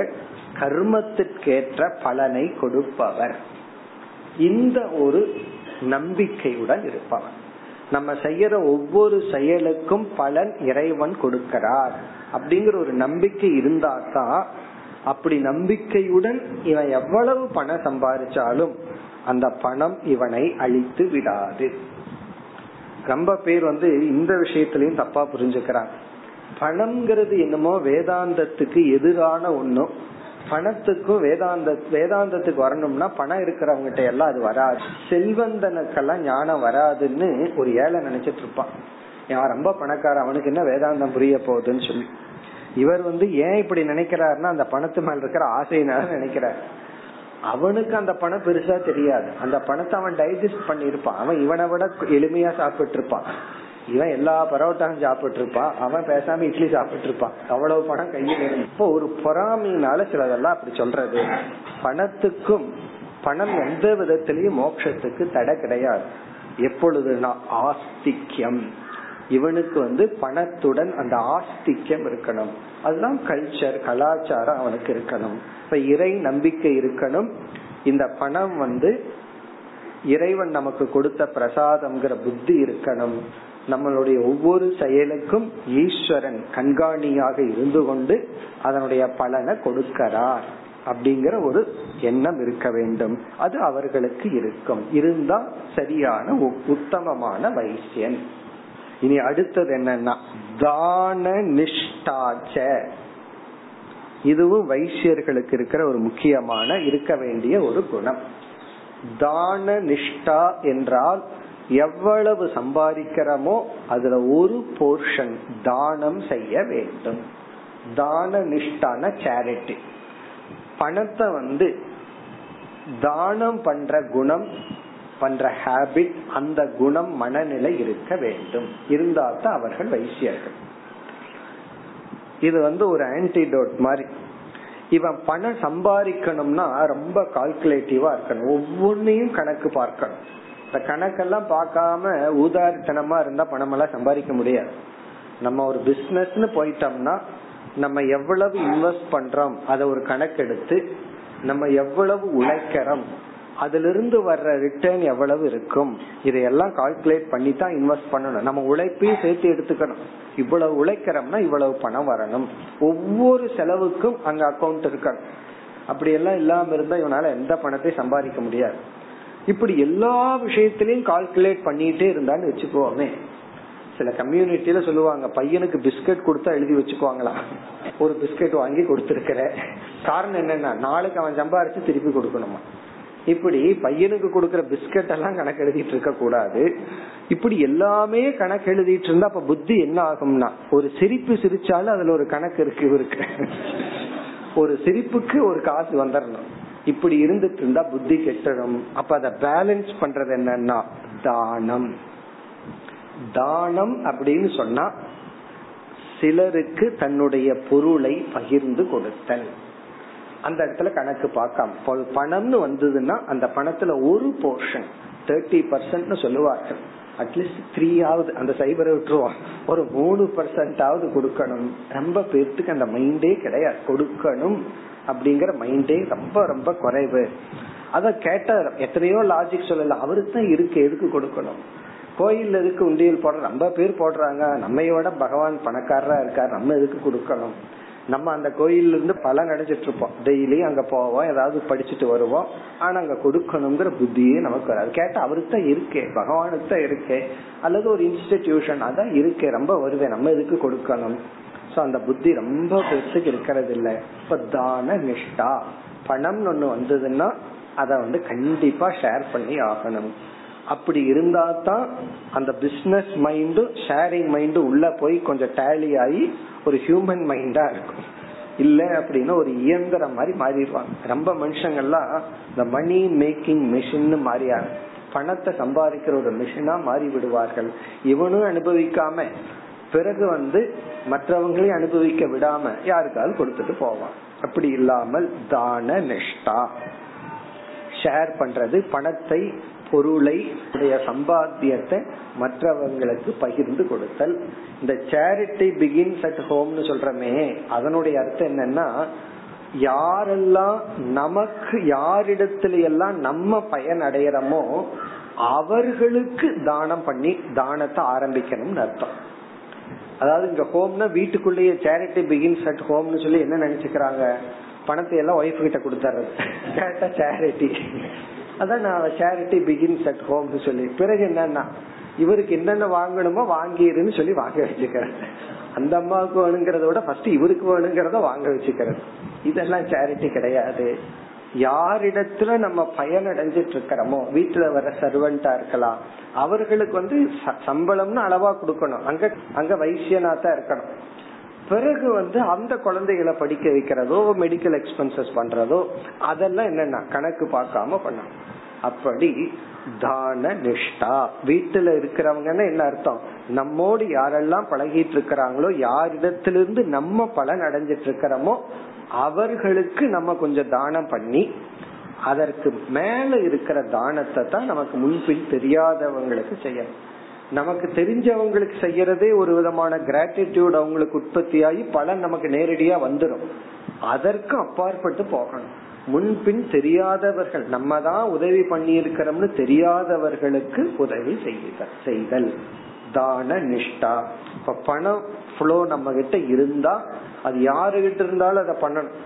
கர்மத்திற்கேற்ற பலனை கொடுப்பவர், இந்த ஒரு நம்பிக்கையுடன் இருப்பவர். நம்ம செய்யற ஒவ்வொரு செயலுக்கும் பலன் இறைவன் கொடுக்கிறார் அப்படிங்கிற ஒரு நம்பிக்கை இருந்தாதான், அப்படி நம்பிக்கையுடன் இவன் எவ்வளவு பணம் சம்பாதிச்சாலும் அந்த பணம் இவனை அழித்து விடாது. ரொம்ப பேர் வந்து இந்த விஷயத்திலையும் தப்பா புரிஞ்சுக்கிறான். பணம்ங்கிறது என்னமோ வேதாந்தத்துக்கு எதிரான ஒண்ணும், பணத்துக்கும் வேதாந்த வேதாந்தத்துக்கு வரணும்னா பணம் இருக்கிறவங்கிட்ட எல்லாம் அது வராது, செல்வந்தனுக்கெல்லாம் ஞானம் வராதுன்னு ஒரு ஏழை நினைச்சிட்டு இருப்பான். அவன் ரொம்ப பணக்கார, அவனுக்கு என்ன வேதாந்தம் புரிய போகுதுன்னு சொல்லி. இவர் வந்து ஏன் இப்படி நினைக்கிறாருன்னா அந்த பணத்து மேல இருக்கிற ஆசையினால நினைக்கிறார். அவனுக்கு அந்த பணம் பெருசா தெரியாது, அந்த பணத்தை அவன் டைஜஸ்ட் பண்ணிருப்பான், அவன் இவனை விட எளிமையா சாப்பிட்டு இருப்பான், இவன் எல்லா பரோட்டாவும் சாப்பிட்டு இருப்பான், அவன் பேசாம இட்லி சாப்பிட்டு இருப்பான், அவ்வளவு பணம் கையில் இருக்கு. இப்போ ஒரு பொறாமையினால சிலதெல்லாம் அப்படி சொல்றது. பணத்துக்கும் பணம் எந்த விதத்திலயும் மோட்சத்துக்கு தடை கிடையாது. எப்பொழுதுனா ஆஸ்திக்யம், இவனுக்கு வந்து பணத்துடன் அந்த ஆஸ்திக்யம் இருக்கணும், அதுதான் கல்ச்சர் கலாச்சாரம் அவனுக்கு இருக்கணும், இப்ப இறை நம்பிக்கை இருக்கணும். இந்த பணம் வந்து இறைவன் நமக்கு கொடுத்த பிரசாதம்ங்கிற புத்தி இருக்கணும். நம்மளுடைய ஒவ்வொரு செயலுக்கும் ஈஸ்வரன் கண்காணியாக இருந்து கொண்டு அதனுடைய பலனை கொடுக்கிறார் அப்படிங்கிற ஒரு எண்ணம் இருக்க வேண்டும். அது அவர்களுக்கு இருக்கும், இருந்தா சரியான உத்தமமான வைசியன். இனி அடுத்தது என்னன்னா தான நிஷ்டாச்ச, இதுவும் வைசியர்களுக்கு இருக்கிற ஒரு முக்கியமான இருக்க வேண்டிய ஒரு குணம். தான நிஷ்டா என்றால் எவ்வளவு சம்பாதிக்கிறோமோ அதுல ஒரு போர்ஷன் தானம் செய்ய வேண்டும். தான நிஷ்டான சேரிட்டி. பணத்தை வந்து தானம் பண்ற குணம் பண்ற ஹாபிட், அந்த குணம் மனநிலை இருக்க வேண்டும், இருந்தால்தான் அவர்கள் வைசியர்கள். இது வந்து ஒரு ஆன்டிடோட் மாதிரி. இவன் பணம் சம்பாதிக்கணும்னா ரொம்ப கால்குலேட்டிவா இருக்கணும், ஒவ்வொன்னையும் கணக்கு பார்க்கணும். இந்த கணக்கெல்லாம் பார்க்காம ஊதாரித்தனமா இருந்தா பணம் எல்லாம் சம்பாதிக்க முடியாது. நம்ம ஒரு பிசினஸ்னு போயிட்டோம்னா நம்ம எவ்வளவு இன்வெஸ்ட் பண்றோம் அதை ஒரு கணக்கு எடுத்து, நம்ம எவ்வளவு உழைக்கிறோம், அதுல இருந்து வர்ற ரிட்டர்ன் எவ்வளவு இருக்கும், இதையெல்லாம் கால்குலேட் பண்ணி தான் இன்வெஸ்ட் பண்ணணும். நம்ம உழைப்பையும் சேர்த்து எடுத்துக்கணும், இவ்வளவு உழைக்கிறோம்னா இவ்வளவு பணம் வரணும், ஒவ்வொரு செலவுக்கும் அங்க அக்கௌண்ட் இருக்கணும். அப்படி எல்லாம் இல்லாம இருந்தா இவனால எந்த பணத்தையும் சம்பாதிக்க முடியாது. இப்படி எல்லா விஷயத்திலயும் கால்குலேட் பண்ணிட்டே இருந்தான்னு வச்சுக்கோமே. சில கம்யூனிட்டியில சொல்லுவாங்க, பையனுக்கு பிஸ்கட் கொடுத்தா எழுதி வச்சுக்குவாங்களா, ஒரு பிஸ்கட் வாங்கி கொடுத்துருக்கிற காரணம் என்னன்னா நாளைக்கு அவன் சம்பாரிச்சு திருப்பி கொடுக்கணுமா. இப்படி பையனுக்கு கொடுக்கற பிஸ்கட் எல்லாம் கணக்கு எழுதிட்டு இருக்க கூடாது. இப்படி எல்லாமே கணக்கு எழுதிட்டு இருந்தா அப்ப புத்தி என்ன ஆகும்னா, ஒரு சிரிப்பு சிரிச்சாலும் அதுல ஒரு கணக்கு இருக்கு இருக்கு, ஒரு சிரிப்புக்கு ஒரு காசு வந்துடணும். இப்படி இருந்துட்டு இருந்தா புத்தி கெட்டணும். அப்ப அத பேலன்ஸ் பண்றது என்னன்னா தானம். தானம் அப்படின்னு சொன்னா சிலருக்கு தன்னுடைய பொருளை பகிர்ந்து கொடுத்தல். அந்த இடத்துல கணக்கு பார்க்காம பணம்னு வந்ததுன்னா அந்த பணத்துல ஒரு போர்ஷன், முப்பது சதவீதம்னு சொல்லுவார்கள், அட்லீஸ்ட் த்ரீ ஆவது அந்த சைபரை விட்டுருவோம், ஒரு மூணு பர்சன்ட் ஆவது கொடுக்கணும். ரொம்ப பேருக்கு அந்த மைண்டே கிடையாது, கொடுக்கணும் அப்படிங்கிற மைண்டே ரொம்ப ரொம்ப குறைவு. அத கேட்ட எத்தனையோ லாஜிக் சொல்லலாம், அவருக்கு தான் இருக்கு எதுக்கு கொடுக்கணும். கோயில் எதுக்கு உண்டியல் போடுற, ரொம்ப பேர் போடுறாங்க, நம்மையோட பகவான் பணக்காரரா இருக்காரு, நம்ம எதுக்கு கொடுக்கணும். நம்ம அந்த கோயில்ல இருந்து பலன் அடைஞ்சிட்டு இருப்போம், டெய்லி அங்க போவோம், ஏதாவது படிச்சுட்டு வருவோம், ஆனா அங்க கொடுக்கணுங்கிற புத்தியே நமக்கு வராது. கேட்டா அவருக்கு தான் இருக்கே, பகவானுக்கு தான் இருக்கே, அல்லது ஒரு இன்ஸ்டிடியூஷன் அதான் இருக்கே, ரொம்ப வருவேன், நம்ம எதுக்கு கொடுக்கணும். சோ அந்த புத்தி ரொம்ப பெருசுக்கு இருக்கிறது இல்ல. இப்ப தான நிஷ்டா, பணம் ஒண்ணு வந்ததுன்னா அத வந்து கண்டிப்பா ஷேர் பண்ணி ஆகணும். அப்படி இருந்தா தான் அந்த பிசினஸ் மைண்டு ஷேரிங் மைண்டு உள்ள போய் கொஞ்சம் டேலி ஆகி ஒரு ஹியூமன் மைண்டா இருக்கும். இல்ல அப்படின்னா ஒரு இயந்திரம் மாதிரி மாறிடுவாங்க. ரொம்ப மனுஷங்கள்லாம் இந்த மணி மேக்கிங் மிஷின்னு மாறியாங்க, பணத்தை சம்பாதிக்கிற ஒரு மிஷினா மாறி விடுவார்கள். இவனும் அனுபவிக்காம பிறகு வந்து மற்றவங்களையும் அனுபவிக்க விடாம யாருக்காவது கொடுத்துட்டு போவான். அப்படி இல்லாமல் தான நிஷ்டா, ஷேர் பண்றது, பணத்தை பொருளை சம்பாத்தியத்தை மற்றவங்களுக்கு பகிர்ந்து கொடுத்தல். இந்த சேரிட்டி பிகின்ஸ் அட் ஹோம்னு சொல்றமே, அதனுடைய அர்த்தம் என்னன்னா யாரெல்லாம் நமக்கு யாரிடத்துல எல்லாம் நம்ம பயன் அடையிறோமோ அவர்களுக்கு தானம் பண்ணி தானத்தை ஆரம்பிக்கணும்னு அர்த்தம். அதாவது இங்க ஹோம்னா வீட்டுக்குள்ளேயே சேரிட்டி பிகின்ஸ் அட் ஹோம்னு சொல்லி என்ன நினைச்சுக்கிறாங்க, பணத்தை எல்லாம் ஒய்ஃப் கிட்ட கொடுத்துறது, கேட்டா சேரிட்டி. அதான் நான் சேரிட்டி பிகின்ஸ் அட் ஹோம்னு சொல்லி பிறகு என்னன்னா இவருக்கு என்னென்ன வாங்கணுமோ வாங்கிருன்னு சொல்லி வாங்க வச்சுக்கிறது, அந்த அம்மாவுக்கு வேணுங்கிறத விட ஃபர்ஸ்ட் இவருக்கு வேணுங்கிறத வாங்க வச்சுக்கிறது. இதெல்லாம் சேரிட்டி கிடையாது. யாரிடத்துல நம்ம பயன் அடைஞ்சிட்டு இருக்கிறோமோ, வீட்டுல வர சர்வெண்டா இருக்கலாம், அவர்களுக்கு வந்து சம்பளம்னு அளவா கொடுக்கணும், அங்க அங்க வைசியனாத்தான் இருக்கணும். பிறகு வந்து அந்த குழந்தைகளை படிக்க வைக்கிறதோ மெடிக்கல் எக்ஸ்பென்சஸ் பண்றதோ அதெல்லாம் என்னன்னா கணக்கு பார்க்காம பண்ணணும். அப்படி தான நிஷ்டா. வீட்டுல இருக்கிறவங்கன்னா என்ன அர்த்தம், நம்மோடு யாரெல்லாம் பழகிட்டு இருக்கிறாங்களோ, யாரிடத்திலிருந்து நம்ம பலன் அடைஞ்சிட்டு இருக்கிறோமோ அவர்களுக்கு நம்ம கொஞ்சம் தானம் பண்ணி அதற்கு மேல இருக்கிற தானத்தை தான் நமக்கு முன்பின் தெரியாதவங்களுக்கு செய்யணும். நமக்கு தெரிஞ்சவங்களுக்கு செய்யறதே ஒரு விதமான கிராட்டிடியூட், அவங்களுக்கு உற்பத்தியாகி பலன் நமக்கு நேரடியா வந்துடும். அதற்கு அப்பாற்பட்டு போகணும். முன்பின் தெரியாதவர்கள், நம்ம தான் உதவி பண்ணி இருக்கிறோம்னு தெரியாதவர்களுக்கு உதவி செய்தல் தான நிஷ்டா. இப்ப பணம் ஃப்ளோ நம்ம கிட்ட இருந்தா அது யாருகிட்ட இருந்தாலும் அதை பண்ணணும்.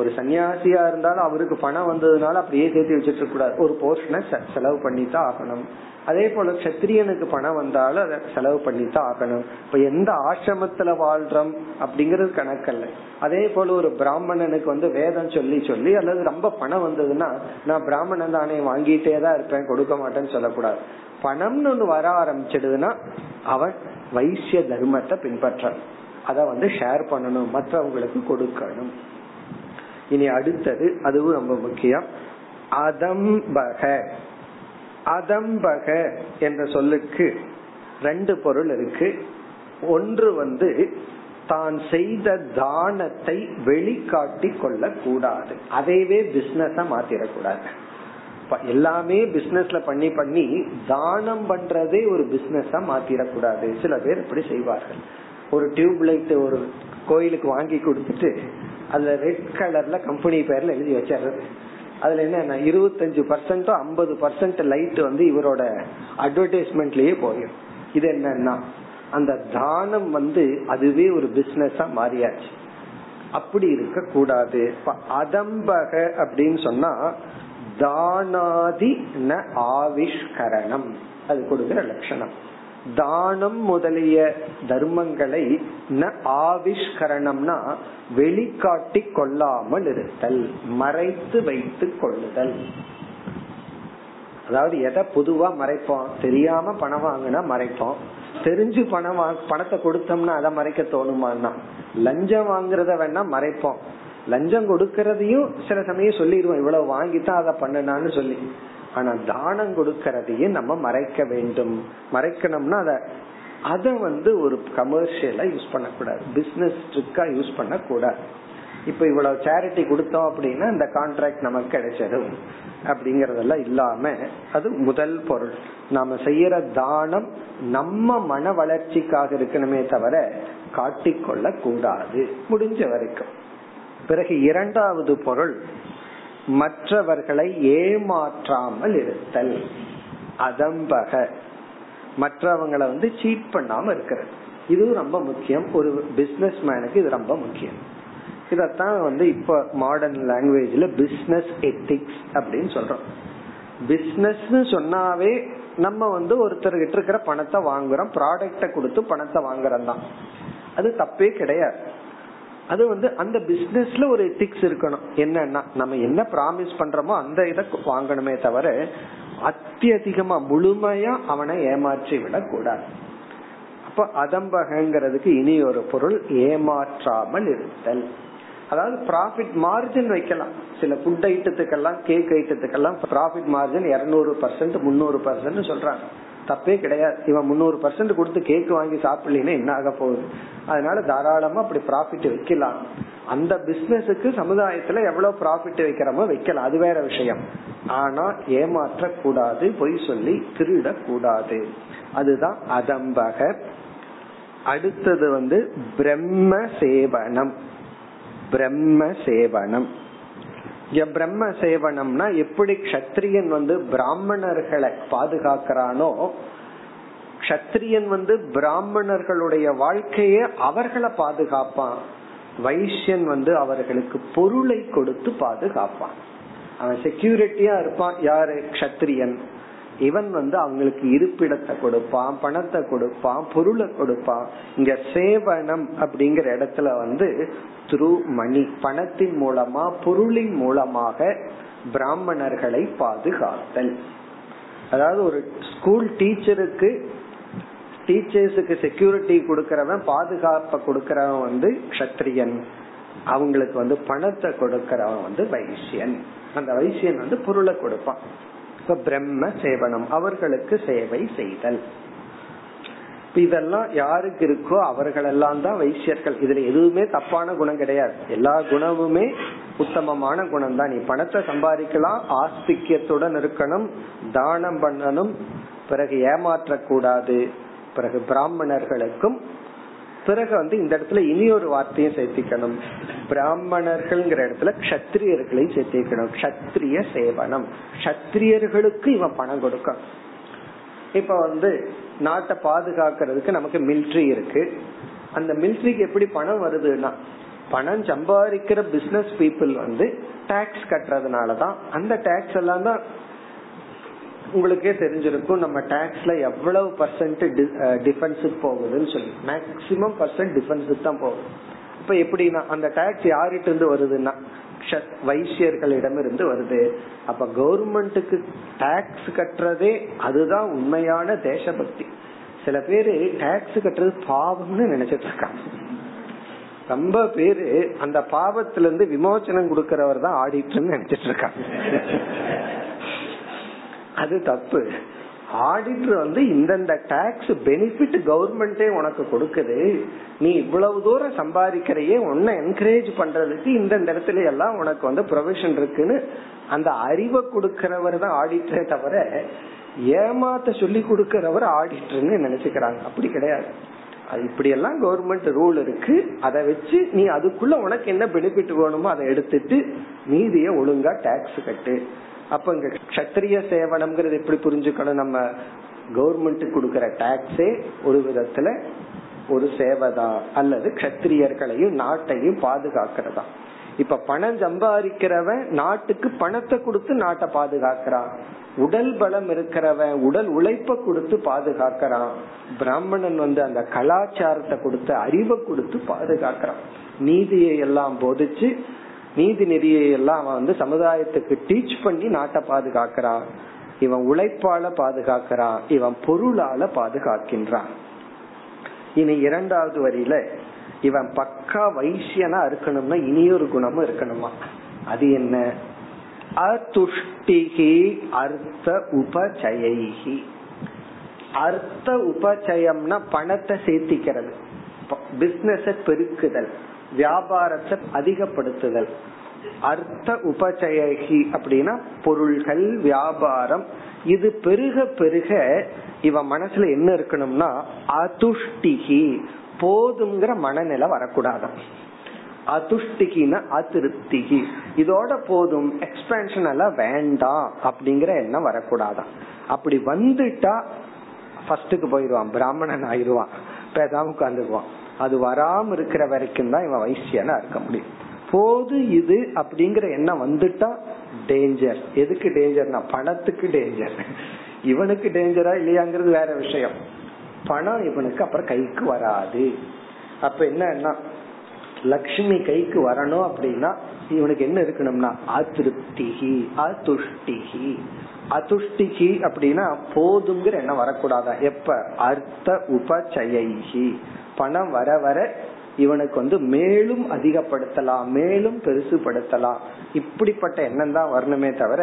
ஒரு சன்னியாசியா இருந்தாலும் அவருக்கு பணம் வந்ததுனால அப்படியே சேர்த்து வச்சிட்டு கூடாது, ஒரு போர்ஷனை செலவு பண்ணித்தான் ஆகணும். அதே போல சத்திரியனுக்கு பணம் வந்தாலும் அதை செலவு பண்ணித்தான் ஆகணும். இப்ப எந்த ஆசிரமத்துல வாழ்றோம் அப்படிங்கறது கணக்கல்ல. அதே போல ஒரு பிராமணனுக்கு வந்து வேதம் சொல்லி சொல்லி, அல்லது ரொம்ப பணம் வந்ததுன்னா நான் பிராமணன் தானே வாங்கிட்டே தான் இருப்பேன் கொடுக்க மாட்டேன்னு சொல்லக்கூடாது. பணம்னு ஒண்ணு வர ஆரம்பிச்சிடுதுன்னா அவன் வைசிய தர்மத்தை பின்பற்றான், அத வந்து ஷேர் பண்ணணும், மற்றவங்களுக்கு கொடுக்கணும். இனி அடுத்தது அதுவும் ரொம்ப முக்கியம், அதம்பக. அதம்பக என்ற சொல்லுக்கு ரெண்டு பொருள் இருக்கு. ஒன்று வந்து தான் செய்த தானத்தை வெளிக்காட்டி கொள்ள கூடாது, அதைவே பிசினஸா மாத்திரக்கூடாது. எல்லாமே பிசினஸ்ல பண்ணி பண்ணி தானம் பண்றதே ஒரு பிசினஸா மாத்திரக்கூடாது. சில பேர் இப்படி செய்வார்கள், ஒரு டியூப் லைட் ஒரு கோயிலுக்கு வாங்கி கொடுத்துட்டு அதுல ரெட் கலர்ல கம்பெனி பேர்ல எழுதி வச்சிருது, அதுல என்ன இருபத்தஞ்சு பர்சன்டோ ஐம்பது பர்சன்ட் லைட் வந்து இவரோட அட்வர்டைஸ்மெண்ட்லயே போயிடும். இது என்னன்னா அந்த தானம் வந்து அதுவே ஒரு பிசினஸா மாறியாச்சு. அப்படி இருக்க கூடாது. அதம்பக அப்படின்னு சொன்னா தானாதி ந ஆவிஷ்கரணம், அது கொடுக்கிற லட்சணம். தானம் முதலிய தர்மங்களை ந ஆவிஷ்கரணம்னா வெளிக்காட்டி கொள்ளாமல் இருத்தல், மறைத்து வைத்து கொள்ளுதல். அதாவது எதை பொதுவா மறைப்போம், தெரியாம பணம் வாங்கினா மறைப்போம், தெரிஞ்சு பணம் பணத்தை கொடுத்தோம்னா அதை மறைக்க தோணுமான்னா, லஞ்சம் வாங்குறத வேணா மறைப்போம், லஞ்சம் கொடுக்கறதையும் சில சமயம் சொல்லிடுவோம் இவ்வளவு வாங்கித்தான் அதை பண்ணனான்னு சொல்லி. ஆனா தானம் கொடுக்கறதையும் நம்ம மறைக்க வேண்டும். மறைக்கணும்னா அத அத வந்து ஒரு கமர்ஷியலா யூஸ் பண்ணக்கூடாது, பிசினஸ் ட்ரிக்கா யூஸ் பண்ணக்கூடாது. இப்ப இவ்வளவு சேரிட்டி கொடுத்தோம் அப்படின்னா இந்த கான்ட்ராக்ட் நமக்கு கிடைச்சதும் அப்படிங்கறதெல்லாம் இல்லாம, அது முதல் பொருள். நாம செய்யற தானம் நம்ம மன வளர்ச்சிக்காக இருக்கணுமே தவிர காட்டிக்கொள்ள கூடாது முடிஞ்ச வரைக்கும். பிறகு இரண்டாவது பொருள், மற்றவர்களை ஏமாற்றாமல் இருத்தல், அதம்பக, மற்றவங்களை வந்து சீட் பண்ணாம இருக்கிறது. இதுவும் ரொம்ப முக்கியம், ஒரு பிசினஸ் மேனுக்கு இது ரொம்ப முக்கியம். இதத்தான் வந்து இப்ப மாடர்ன் லாங்குவேஜ்ல பிசினஸ் எத்திக்ஸ் அப்படின்னு சொல்றோம். பிசினஸ் சொன்னாவே நம்ம வந்து ஒருத்தர்கிட்ட இருக்கிற பணத்தை வாங்குறோம், ப்ராடக்ட கொடுத்து பணத்தை வாங்குறோம் தான், அது தப்பே கிடையாது. அது வந்து அந்த பிசினஸ்ல ஒரு எத்திக்ஸ் இருக்கணும். என்னன்னா நம்ம என்ன ப்ராமிஸ் பண்றோமோ அந்த இதை வாங்கணுமே தவிர அத்தியதிகமா முழுமையா அவனை ஏமாற்றி விட கூடாது. அப்ப அதம்பகங்கிறதுக்கு இனி ஒரு பொருள், ஏமாற்றாமல் இருத்தல். அதாவது ப்ராஃபிட் மார்ஜின் வைக்கலாம், சில ஃபுட் ஐட்டத்துக்கெல்லாம் கேக் ஐட்டத்துக்கெல்லாம் ப்ராஃபிட் மார்ஜின் இருநூறு பர்சன்ட் முன்னூறு பர்சன்ட் சொல்றாங்க, தப்பே கிடையாது. இவன் முன்னூறு பர்சன்ட் கொடுத்து கேக் வாங்கி சாப்பிடலன்னா என்ன ஆக போகுது? அதனால தாராளமா அப்படி ப்ராஃபிட் வைக்கலாம். அந்த பிசினஸுக்கு சமுதாயத்துல எவ்வளவு ப்ராஃபிட் வைக்கிறோமோ வைக்கலாம், அது வேற விஷயம். ஆனா ஏமாற்ற கூடாது, பொய் சொல்லி திருட கூடாது, அதுதான் அதம்பக. அடுத்தது வந்து பிரம்ம சேவனம். பிரம்ம சேவனம், பிரம்ம சேவனம்னா எப்படி க்ஷத்ரியன் வந்து பிராமணர்களை பாதுகாக்கிறானோ, க்ஷத்ரியன் வந்து பிராமணர்களுடைய வாழ்க்கையை அவர்களை பாதுகாப்பான், வைசியன் வந்து அவர்களுக்கு பொருளை கொடுத்து பாதுகாப்பான். அவன் செக்யூரிட்டியா இருப்பான். யாரு? க்ஷத்ரியன். இவன் வந்து அவங்களுக்கு இருப்பிடத்தை கொடுப்பான், பணத்தை கொடுப்பான், பொருளை கொடுப்பான். இங்க சேவனம் அப்படிங்கிற இடத்துல வந்து த்ரூ மணி, பணத்தின் மூலமா பொருளின் மூலமாக பிராமணர்களை பாதுகாத்தல். அதாவது ஒரு ஸ்கூல் டீச்சருக்கு டீச்சர்ஸுக்கு செக்யூரிட்டி கொடுக்கறவன், பாதுகாப்பை கொடுக்கறவன் வந்து க்ஷத்ரியன், அவங்களுக்கு வந்து பணத்தை கொடுக்கறவன் வந்து வைசியன், அந்த வைசியன் வந்து பொருளை கொடுப்பான். இப்ப பிரம்ம சேவனம், அவர்களுக்கு சேவை செய்தல். இதெல்லாம் யாருக்கு இருக்கோ அவர்களெல்லாம் தான் வைசியர்கள். இதுல எதுவுமே தப்பான குணம் கிடையாது, எல்லா குணமுமே உத்தமமான குணம் தான். நீ பணத்தை சம்பாதிக்கலாம், ஆஸ்திக்யத்துடன் இருக்கணும், தானம் பண்ணணும், பிறகு ஏமாற்றக்கூடாது, பிறகு பிராமணர்களுக்கும். பிறகு வந்து இந்த இடத்துல இனி ஒரு வார்த்தையும் சேர்த்திக்கணும், பிராமணர்கள் இடத்துல க்ஷத்ரியர்களை சேர்த்திக்கணும். க்ஷத்ரிய சேவனம், க்ஷத்ரியர்களுக்கு இவன் பணம் கொடுக்கணும். இப்ப வந்து நாட்டை பாதுகாக்கிறதுக்கு நமக்கு மிலிட்ரி இருக்கு, அந்த மிலிட்ரிக்கு எப்படி பணம் வருதுன்னா, பணம் சம்பாதிக்கிற பிசினஸ் பீப்புள் வந்து டாக்ஸ் கட்டுறதுனாலதான். அந்த டாக்ஸ் எல்லாம் தான் உங்களுக்கே தெரிஞ்சிருக்கும், நம்ம டாக்ஸ்ல எவ்வளவு பர்சன்ட் டிஃபென்ஸுக்கு போகுதுன்னு சொல்லி, மேக்சிமம் பர்சன்ட் டிஃபென்ஸுக்கு தான் போகுது. இப்ப எப்படின்னா அந்த டாக்ஸ் யார்கிட்ட இருந்து வருதுன்னா வைசியர்களிடம் இருந்து வருது. அப்ப கவர்மெண்ட்டுக்கு டாக்ஸ் கட்டுறதே அதுதான் உண்மையான தேசபக்தி. சில பேரு டாக்ஸ் கட்டுறது பாவம்னு நினைச்சிட்டு இருக்காங்க. ரொம்ப பேரு அந்த பாவத்துல இருந்து விமோசனம் கொடுக்கறவர் தான் ஆடிட்டர்ன்னு நினைச்சிட்டு இருக்காங்க. அது தப்பு. ஆடிட்டர் வந்து இந்தந்த டாக்ஸ் பெனிஃபிட் கவர்மெண்டே உனக்கு கொடுக்குது, நீ இவ்வளவு தூரம் சம்பாதிக்கிறையே, உன்னை என்கரேஜ் பண்றதுக்கு இந்த இடத்துல எல்லாம் உனக்கு வந்து ப்ரொவிஷன் இருக்குன்னு அந்த அறிவை கொடுக்கிறவர் தான் ஆடிட்டரே தவிர ஏமாத்த சொல்லி கொடுக்கிறவர் ஆடிட்டர்ன்னு நினைச்சுக்கிறாங்க. அப்படி கிடையாது. அது இப்படி எல்லாம் கவர்மெண்ட் ரூல் இருக்கு, அதை வச்சு நீ அதுக்குள்ள உனக்கு என்ன பெனிஃபிட் வேணுமோ அதை எடுத்துட்டு நீதிய ஒழுங்கா டாக்ஸ் கட்டு. அப்ப இங்க க்ஷத்ரிய சேவனம்ங்கிறது எப்படி புரிஞ்சுக்கணும், நம்ம கவர்மெண்ட்டுக்கு கொடுக்கற டாக்ஸே ஒரு விதத்துல ஒரு சேவைதா, அல்லது க்ஷத்ரியர்களையும் நாட்டையும் பாதுகாக்கிறதா. இப்ப பணம் சம்பாதிக்கிறவன் நாட்டுக்கு பணத்தை கொடுத்து நாட்டை பாதுகாக்கிறான், உடல் பலம் இருக்கிறவன் உடல் உழைப்ப கொடுத்து பாதுகாக்கிறான், பிராமணன் வந்து அந்த கலாச்சாரத்தை கொடுத்து அறிவை கொடுத்து பாதுகாக்கிறான், நீதியை எல்லாம் போதிச்சு நீதி நெறியை எல்லாம் அவன் வந்து சமுதாயத்துக்கு டீச் பண்ணி நாட்டை பாதுகாக்கிறான், இவன் உழைப்பால பாதுகாக்கிறான், இவன் பொருளால பாதுகாக்கின்றான். இனி இரண்டாவது வரியில இவன் பக்கா வைசியனா இருக்கணும்னா இனியொரு குணமும் இருக்கணுமா, அது என்ன? அதுஷ்டிகி அர்த்த உபச்சயி. அர்த்த உபச்சயம்னா பணத்தை சேர்த்திக்கிறது, பிசினஸ பெருக்குதல். வியாபாரத்தை அதிகப்படுத்துதல். அர்த்த உபச்சயகி அப்படின்னா பொருள்கள், வியாபாரம். இது பெருக பெருக இவன் மனசுல என்ன இருக்கணும்னா அதுஷ்டிகி, போதுங்கிற மனநிலை வரக்கூடாதான். அதுஷ்டிகினா அதிருப்திகி, இதோட போதும், எக்ஸ்பென்ஷன் எல்லாம் வேண்டாம் அப்படிங்கிற எண்ணம் வரக்கூடாதான். அப்படி வந்துட்டா ஃபர்ஸ்டுக்கு போயிடுவான், பிராமணன் ஆயிடுவான், பேசாம உட்காந்துருவான். அது வராம இருக்கிற வரைக்கும் தான் இவன் வைசியனா இருக்க முடியும். போது இது அப்படிங்கிற எண்ணம் வந்துட்டா டேஞ்சர். எதுக்கு டேஞ்சர்னா பணத்துக்கு டேஞ்சர். இவனுக்கு டேஞ்சரா இல்லையாங்கிறது வேற விஷயம், பணம் இவனுக்கு அப்புறம் கைக்கு வராது. அப்ப என்னன்னா லக்ஷ்மி கைக்கு வரணும் அப்படின்னா இவனுக்கு என்ன இருக்கணும்னா அதிருப்திகி, அதுஷ்டிகி. அதுஷ்டிகி அப்படின்னா போதுங்கிற எண்ணம் வரக்கூடாதா. எப்ப அர்த்த உபச்சயி, பணம் வர வர இவனுக்கு வந்து மேலும் அதிகப்படுத்தலாம், மேலும் பெருசுபடுத்தலாம், இப்படிப்பட்ட எண்ணம் தான் வரணுமே தவிர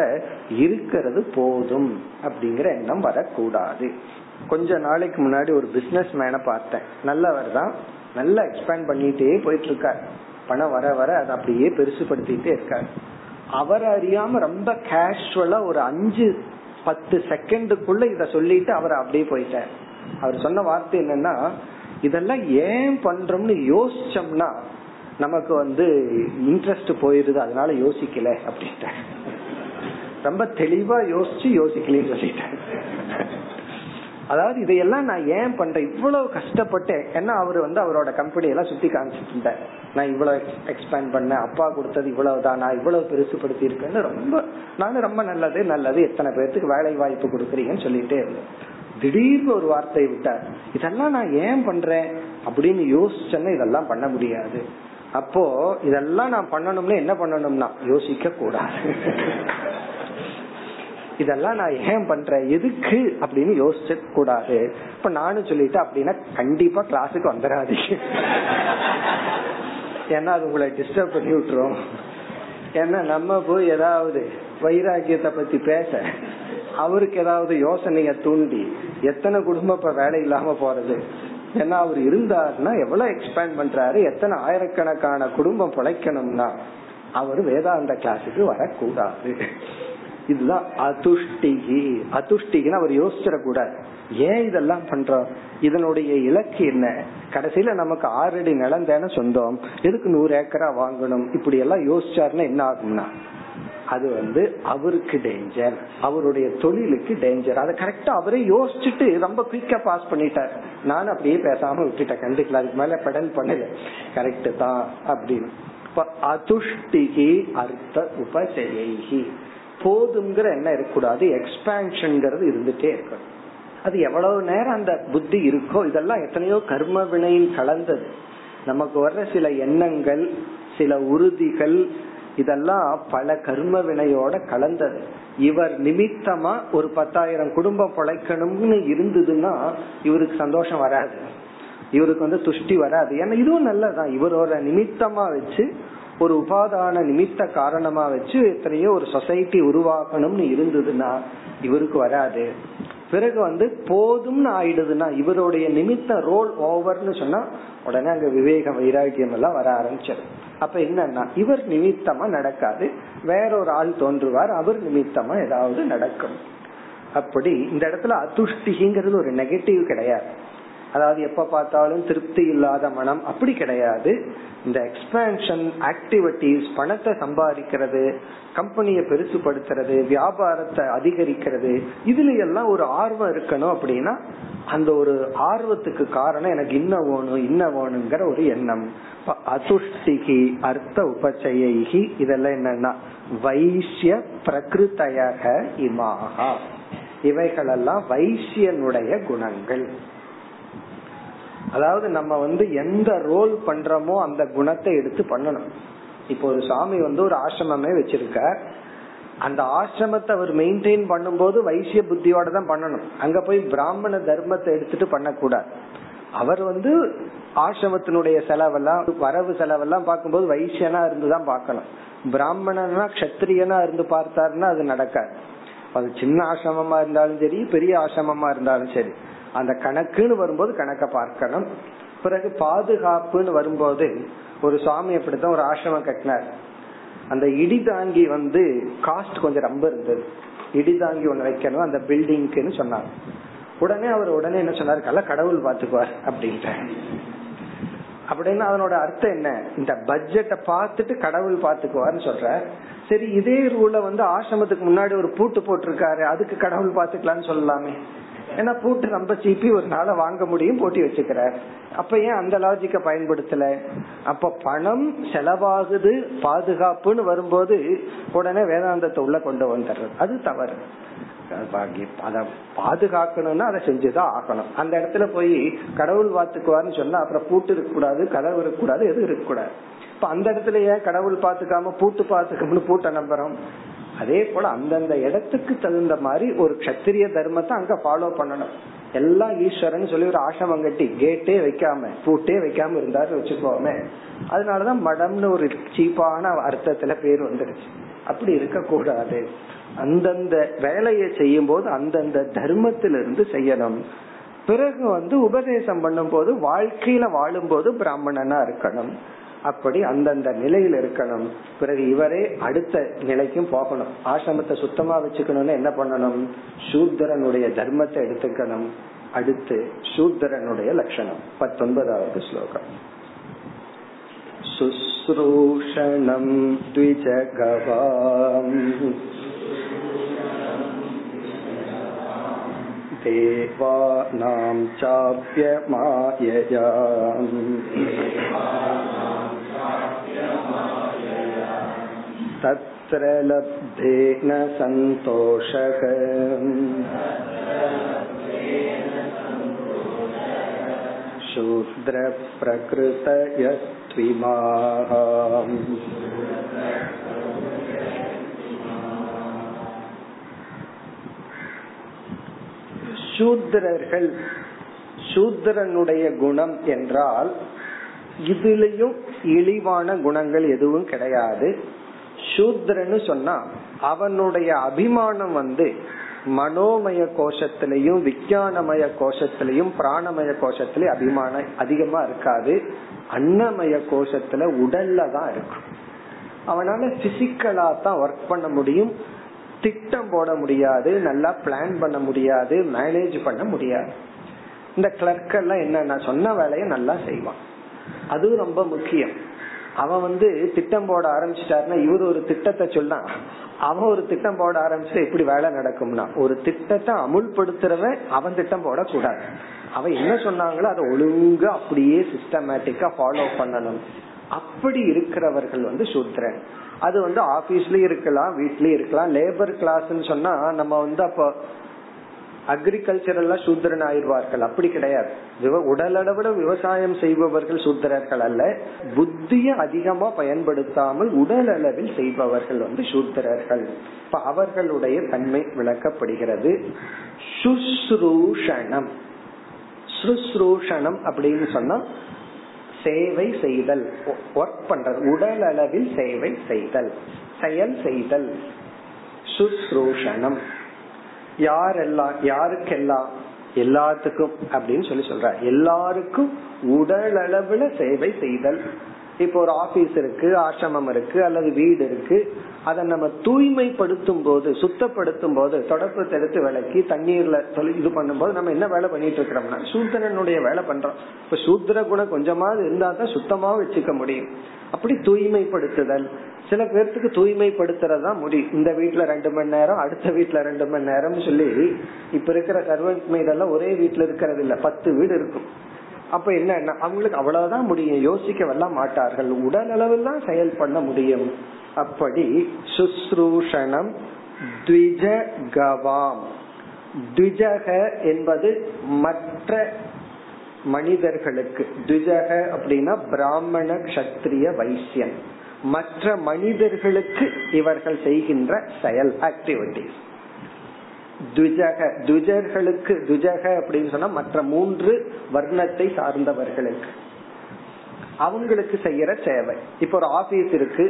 இருக்கிறது போதும் அப்படிங்கிற எண்ணம் வரக்கூடாது. கொஞ்ச நாளைக்கு முன்னாடி ஒரு பிசினஸ் மேனை பார்த்தேன், நல்லவர் தான், நல்லா எக்ஸ்பேண்ட் பண்ணிட்டே போயிட்டு இருக்கார், பணம் வர வர அதை அப்படியே பெருசுபடுத்திட்டே இருக்காரு. அவர் அறியாம ரொம்ப கேஷுவலா ஒரு அஞ்சு பத்து செகண்டுக்குள்ள இத சொல்லிட்டு அவர் அப்படியே போயிட்டார். அவர் சொன்ன வார்த்தை என்னன்னா, இதெல்லாம் ஏன் பண்றோம்னு யோசிச்சோம்னா நமக்கு வந்து இன்ட்ரெஸ்ட் போயிருது, அதனால யோசிக்கல அப்படின்ட்டு. ரொம்ப தெளிவா யோசிச்சு யோசிக்கலன்னு சொல்லிட்டேன். அதாவது இதையெல்லாம் நான் ஏன் பண்றேன், இவ்வளவு கஷ்டப்பட்டேன். ஏன்னா அவரு வந்து அவரோட கம்பெனியெல்லாம் சுத்தி காமிச்சிட்டு இருந்தேன், நான் இவ்வளவு எக்ஸ்பேண்ட் பண்ணேன், அப்பா கொடுத்தது இவ்வளவுதான், நான் இவ்வளவு பெருசுபடுத்தி இருக்கேன்னு ரொம்ப நானும் ரொம்ப நல்லது நல்லது எத்தனை பேர்த்துக்கு வேலை வாய்ப்பு கொடுக்குறீங்கன்னு சொல்லிட்டே இருந்தேன். திடீர்னு ஒரு வார்த்தை விட்டார், இதெல்லாம் நான் ஏன் பண்றேன் அப்படின்னு யோசிச்சேன்னா இதெல்லாம் பண்ண முடியாது. அப்போ இதெல்லாம் நான் பண்ணணும்னா என்ன பண்ணணும்னா யோசிக்க கூடாது. இதெல்லாம் நான் ஏன் பண்றேன், எதுக்கு அப்படின்னு யோசிச்ச கூடாது. இப்ப நானும் சொல்லிட்டேன் அப்படின்னா கண்டிப்பா கிளாஸுக்கு வந்துடாது, ஏன்னா அது உங்களை டிஸ்டர்ப் பண்ணி விட்டுரும். ஏன்னா நம்ம போய் ஏதாவது வைராகியத்தை பத்தி பேச அவருக்கு ஏதாவது யோசனைய தூண்டி எத்தனை குடும்பம் இப்ப வேலை இல்லாம போறது. ஏன்னா அவர் இருந்தாருன்னா எவ்வளவு எக்ஸ்பேண்ட் பண்றாரு, எத்தனை ஆயிரக்கணக்கான குடும்பம் பிழைக்கணும்னா அவரு வேதாந்த கிளாஸுக்கு வரக்கூடாது. இதுதான் அதுஷ்டிகி. அதுஷ்டிகின்னு அவர் யோசிச்சிட கூடாது, ஏன் இதெல்லாம் பண்றோம், இதனுடைய இலக்கு என்ன, கடைசியில நமக்கு ஆறடி நிலம் தானே சொந்தம், எதுக்கு நூறு ஏக்கரா வாங்கணும், இப்படி எல்லாம் யோசிச்சாருன்னா என்ன ஆகும்னா அது வந்து அவருக்கு டேஞ்சர், அவருடைய தொழிலுக்கு டேஞ்சர். அதை கரெக்டா அவரே யோசிச்சுட்டு ரொம்ப குயிக்கா பாஸ் பண்ணிட்டார். நான் அப்படியே பேசாம விட்டுட்டேன், கண்டிக்கல, அதுக்கு மேல பெடல் பண்ணல, கரெக்ட் தான் அப்படின்னு. இப்ப அதுஷ்டிகி அர்த்த உபசேகி, போதுங்கிற என்ன இருக்கக்கூடாது, எக்ஸ்பேன்ஷன்ங்கிறது இருந்துட்டே இருக்கணும். அது எவ்வளவு நேரம் அந்த புத்தி இருக்கோ, இதெல்லாம் எத்தனையோ கர்ம வினையில் கலந்தது, நமக்கு வர்ற சில எண்ணங்கள், சில உறுதிகள், இதெல்லாம் பல கர்ம வினையோட கலந்தது. இவர் நிமித்தமா ஒரு பத்தாயிரம் குடும்பம் பொழைக்கணும்னு இருந்ததுன்னா இவருக்கு சந்தோஷம் வராது, இவருக்கு வந்து துஷ்டி வராது. ஏன்னா இதுவும் நல்லதான், இவரோட நிமித்தமா வச்சு, ஒரு உபாதான நிமித்த காரணமா வச்சு எத்தனையோ ஒரு சொசைட்டி உருவாக்கணும்னு இருந்ததுன்னா இவருக்கு வராது. பிறகு வந்து போதும்னு ஆயிடுதுன்னா இவருடைய நிமித்த ரோல் ஓவர்னு சொன்னா உடனே அங்க விவேக வைராக்கியம் எல்லாம் வர ஆரம்பிச்சது. அப்ப என்னன்னா இவர் நிமித்தமா நடக்காது, வேறொரு ஆள் தோன்றுவார், அவர் நிமித்தமா ஏதாவது நடக்கும். அப்படி இந்த இடத்துல அதுஷ்டிங்கிறது ஒரு நெகட்டிவ் கிடையாது, அதாவது எப்ப பார்த்தாலும் திருப்தி இல்லாத மனம் அப்படி கிடையாது. இந்த எக்ஸ்பேன்ஷன் ஆக்டிவிட்டிஸ், பணத்தை சம்பாதிக்கிறது, கம்பெனியை பெருசுபடுத்துறது, வியாபாரத்தை அதிகரிக்கிறது, இதுல எல்லாம் ஒரு ஆர்வம் இருக்கணும் அப்படின்னா அந்த ஒரு ஆர்வத்துக்கு காரணம் எனக்கு இன்ன வேணும் இன்ன வேணுங்கிற ஒரு எண்ணம். அதுஷ்டிகி அர்த்த உபச்சயி, இதெல்லாம் என்னன்னா வைசிய பிரகிருதயக இமாகா, இவைகளெல்லாம் வைசியனுடைய குணங்கள். அதாவது நம்ம வந்து எந்த ரோல் பண்றோமோ அந்த குணத்தை எடுத்து பண்ணணும். இப்போ ஒரு சாமி வந்து ஒரு ஆசிரமமே வச்சிருக்கார், அந்த ஆசிரமத்தை அவர் மெயின்டைன் பண்ணும்போது வைசிய புத்தியோட தான் பண்ணணும். அங்க போய் பிராமண தர்மத்தை எடுத்துட்டு பண்ணக்கூடாது. அவர் வந்து ஆசிரமத்தினுடைய செலவெல்லாம், வரவு செலவெல்லாம் பார்க்கும்போது வைசியனா இருந்துதான் பார்க்கணும். பிராமணனா கஷத்திரியனா இருந்து பார்த்தாருன்னா அது நடக்காது. அது சின்ன ஆசிரமமா இருந்தாலும் சரி, பெரிய ஆசிரமமா இருந்தாலும் சரி, அந்த கணக்குன்னு வரும்போது கணக்க பார்க்கணும். பிறகு பாதுகாப்புன்னு வரும்போது ஒரு சுவாமி அப்படித்தான் ஒரு ஆசிரமம் கட்டினார். அந்த இடிதாங்கி வந்து காஸ்ட் கொஞ்சம் ரொம்ப இருந்தது. இடிதாங்கி ஒண்ணு வைக்கணும் அந்த பில்டிங்க்குன்னு சொன்னார். உடனே அவர் உடனே என்ன சொன்னார், கல்ல கடவுள் பாத்துக்குவார் அப்படின்ற. அப்படின்னா அதனோட அர்த்தம் என்ன, இந்த பட்ஜெட்டை பார்த்துட்டு கடவுள் பாத்துக்குவார்னு சொல்ற. சரி, இதே ரூல வந்து ஆசிரமத்துக்கு முன்னாடி ஒரு பூட்டு போட்டிருக்காரு, அதுக்கு கடவுள் பாத்துக்கலாம்னு சொல்லலாமே. ஏன்னா பூட்டு ரொம்ப சீப்பி, ஒரு நாளை வாங்க முடியும், போட்டி வச்சுக்கிற. அப்ப ஏன் அந்த லாஜிக்க பயன்படுத்தல? அப்ப பணம் செலவாகுது பாதுகாப்புன்னு வரும்போது உடனே வேதாந்தத்தை உள்ள கொண்டு வந்துடுறது, அது தவறு. அத பாதுகாக்கணும்னா அதை செஞ்சுதான் ஆகணும். அந்த இடத்துல போய் கடவுள் பாத்துக்குவார்னு சொன்னா அப்புறம் பூட்டு இருக்க கூடாது, கதவு இருக்க கூடாது, எது இருக்க கூடாது. இப்ப அந்த இடத்துல ஏன் கடவுள் பாத்துக்காம பூட்டு பாத்துக்கணும்னு பூட்ட நம்புறோம்? அதே போல அந்தந்த இடத்துக்கு தகுந்த மாதிரி ஒரு கஷத்திரிய தர்மத்தை அங்க ஃபாலோ பண்ணணும். எல்லாம் ஈஸ்வரன் சொல்லி ஒரு ஆசிரமம் கட்டி கேட்டே வைக்காம பூட்டே வைக்காம இருந்தாரு வச்சுக்கோமே. அதனாலதான் மடம்னு ஒரு சீப்பான அர்த்தத்துல பேர் வந்துருச்சு. அப்படி இருக்க கூடாது. அந்தந்த வேலையை செய்யும் போது அந்தந்த தர்மத்திலிருந்து செய்யணும். பிறகு வந்து உபதேசம் பண்ணும் போது, வாழ்க்கையில வாழும் போது பிராமணனா இருக்கணும். அப்படி அந்தந்த நிலையில இருக்கணும். பிறகு இவரே அடுத்த நிலைக்கும் போகணும். ஆசிரமத்தை சுத்தமா வச்சுக்கணும்னு என்ன பண்ணணும், சூத்திரனுடைய தர்மத்தை எடுத்துக்கணும். அடுத்து சூத்திரனுடைய லட்சணம் பத்தொன்பதாவது ஸ்லோகம். சுஸ்ரூஷணம் த்விஜகவாம் தேவாநாம் சாப்யமாயயாம் தத்ர லப்தேன சந்தோஷகம் சூத்ர பிரக்ருதயத்விமாஹம். சூத்ரர்கள், சூத்ரனுடைய குணம் என்றால் இதுலயும் இழிவான குணங்கள் எதுவும் கிடையாது. சூத்ரன்னு சொன்னா அவனுடைய அபிமானம் வந்து மனோமய கோஷத்திலையும் விஞ்ஞானமய கோஷத்திலையும் பிராணமய கோஷத்திலயும் அபிமானம் அதிகமா இருக்காது. அன்னமய கோஷத்துல உடல்ல தான் இருக்கும். அவனால பிசிக்கலா தான் ஒர்க் பண்ண முடியும். திட்டம் போட முடியாது, நல்லா பிளான் பண்ண முடியாது, மேனேஜ் பண்ண முடியாது. இந்த கிளர்க் எல்லாம் என்னன்னா சொன்ன வேலையை நல்லா செய்வான், அது ரொம்ப முக்கியம். அவன் வந்து திட்டம் போட ஆரம்பிச்சிட்டாருன்னா இவர் ஒரு திட்டத்தை சொன்னா அவன் ஒரு திட்டம் போட ஆரம்பிச்சுட்டா இப்படி வேலை நடக்கும்னா ஒரு திட்டத்தை அமுல்படுத்துறவன் அவன் திட்டம் போட கூடாது. அவன் என்ன சொன்னாங்களோ அதை ஒழுங்கா அப்படியே சிஸ்டமேட்டிக்கா ஃபாலோ பண்ணணும். அப்படி இருக்கிறவர்கள் வந்து சூத்ரன். அது வந்து ஆபீஸ்லயும் இருக்கலாம், வீட்லயும் இருக்கலாம். லேபர் கிளாஸ்ன்னு சொன்னா நம்ம வந்து அப்ப அக்ரிகல்ச்சரல்ல சூத்திரன் ஆயிடுவார்கள், அப்படி கிடையாது. உடலளவிட விவசாயம் செய்பவர்கள் சூத்திரர்கள் அல்ல. புத்திய அதிகமா பயன்படுத்தாமல் உடல் அளவில் செய்பவர்கள் வந்து சூத்திரர்கள். இப்ப அவர்களுடைய தன்மை விளக்கப்படுகிறது. சுஸ்ரூஷணம், சுஸ்ரூஷணம் அப்படின்னு சொன்னா சேவை செய்தல், ஒர்க் பண்றது, உடல் அளவில் சேவை செய்தல், செயல் செய்தல். சுஸ்ரூஷணம் யாரெல்லாம், யாருக்கெல்லாம், எல்லாத்துக்கும் அப்படின்னு சொல்லி சொல்ற. எல்லாருக்கும் உடல் அளவுல சேவை செய்தல். இப்போ ஒரு ஆபீஸ் இருக்கு, ஆசிரமம் இருக்கு, அல்லது வீடு இருக்கு. அதை நம்ம தூய்மைப்படுத்தும் போது, சுத்தப்படுத்தும் போது, தொடப்பு தடுத்து விளக்கி தண்ணீர்ல இது பண்ணும் போது நம்ம என்ன வேலை பண்ணிட்டு இருக்கிறோம்னா சூத்திரனுடைய வேலை பண்றோம். இப்ப சூத்திர குணம் கொஞ்சமாவது இருந்தா தான் சுத்தமா வச்சுக்க முடியும். அப்படி தூய்மைப்படுத்துதல். சில பேர்த்துக்கு தூய்மைப்படுத்துறதா முடியும். இந்த வீட்டுல ரெண்டு மணி நேரம், அடுத்த வீட்டுல ரெண்டு மணி நேரம் சொல்லி இப்ப இருக்கிற சர்வன்ட் மெய்டெல்லாம் ஒரே வீட்டுல இருக்கிறது இல்ல, பத்து வீடு இருக்கும். அப்ப என்ன, அவங்களுக்கு அவ்வளவுதான் முடியும், யோசிக்கவெல்லாம் மாட்டார்கள். உடல் அளவில் தான் செயல் பண்ண முடியும். அப்படி சுஸ்ரூஷணம் த்விஜகவாம். த்விஜக என்பது மற்ற மனிதர்களுக்கு. த்விஜக அப்படின்னா பிராமண கஷத்திரிய வைசியன். மற்ற மனிதர்களுக்கு இவர்கள் செய்கின்ற செயல், ஆக்டிவிட்டிஸ். துஜக, துஜர்களுக்கு, துஜக அப்படின்னு சொன்னா மற்ற மூன்று வர்ணத்தை சார்ந்தவர்களுக்கு அவங்களுக்கு செய்யற சேவை. இப்ப ஒரு ஆபீஸ் இருக்கு,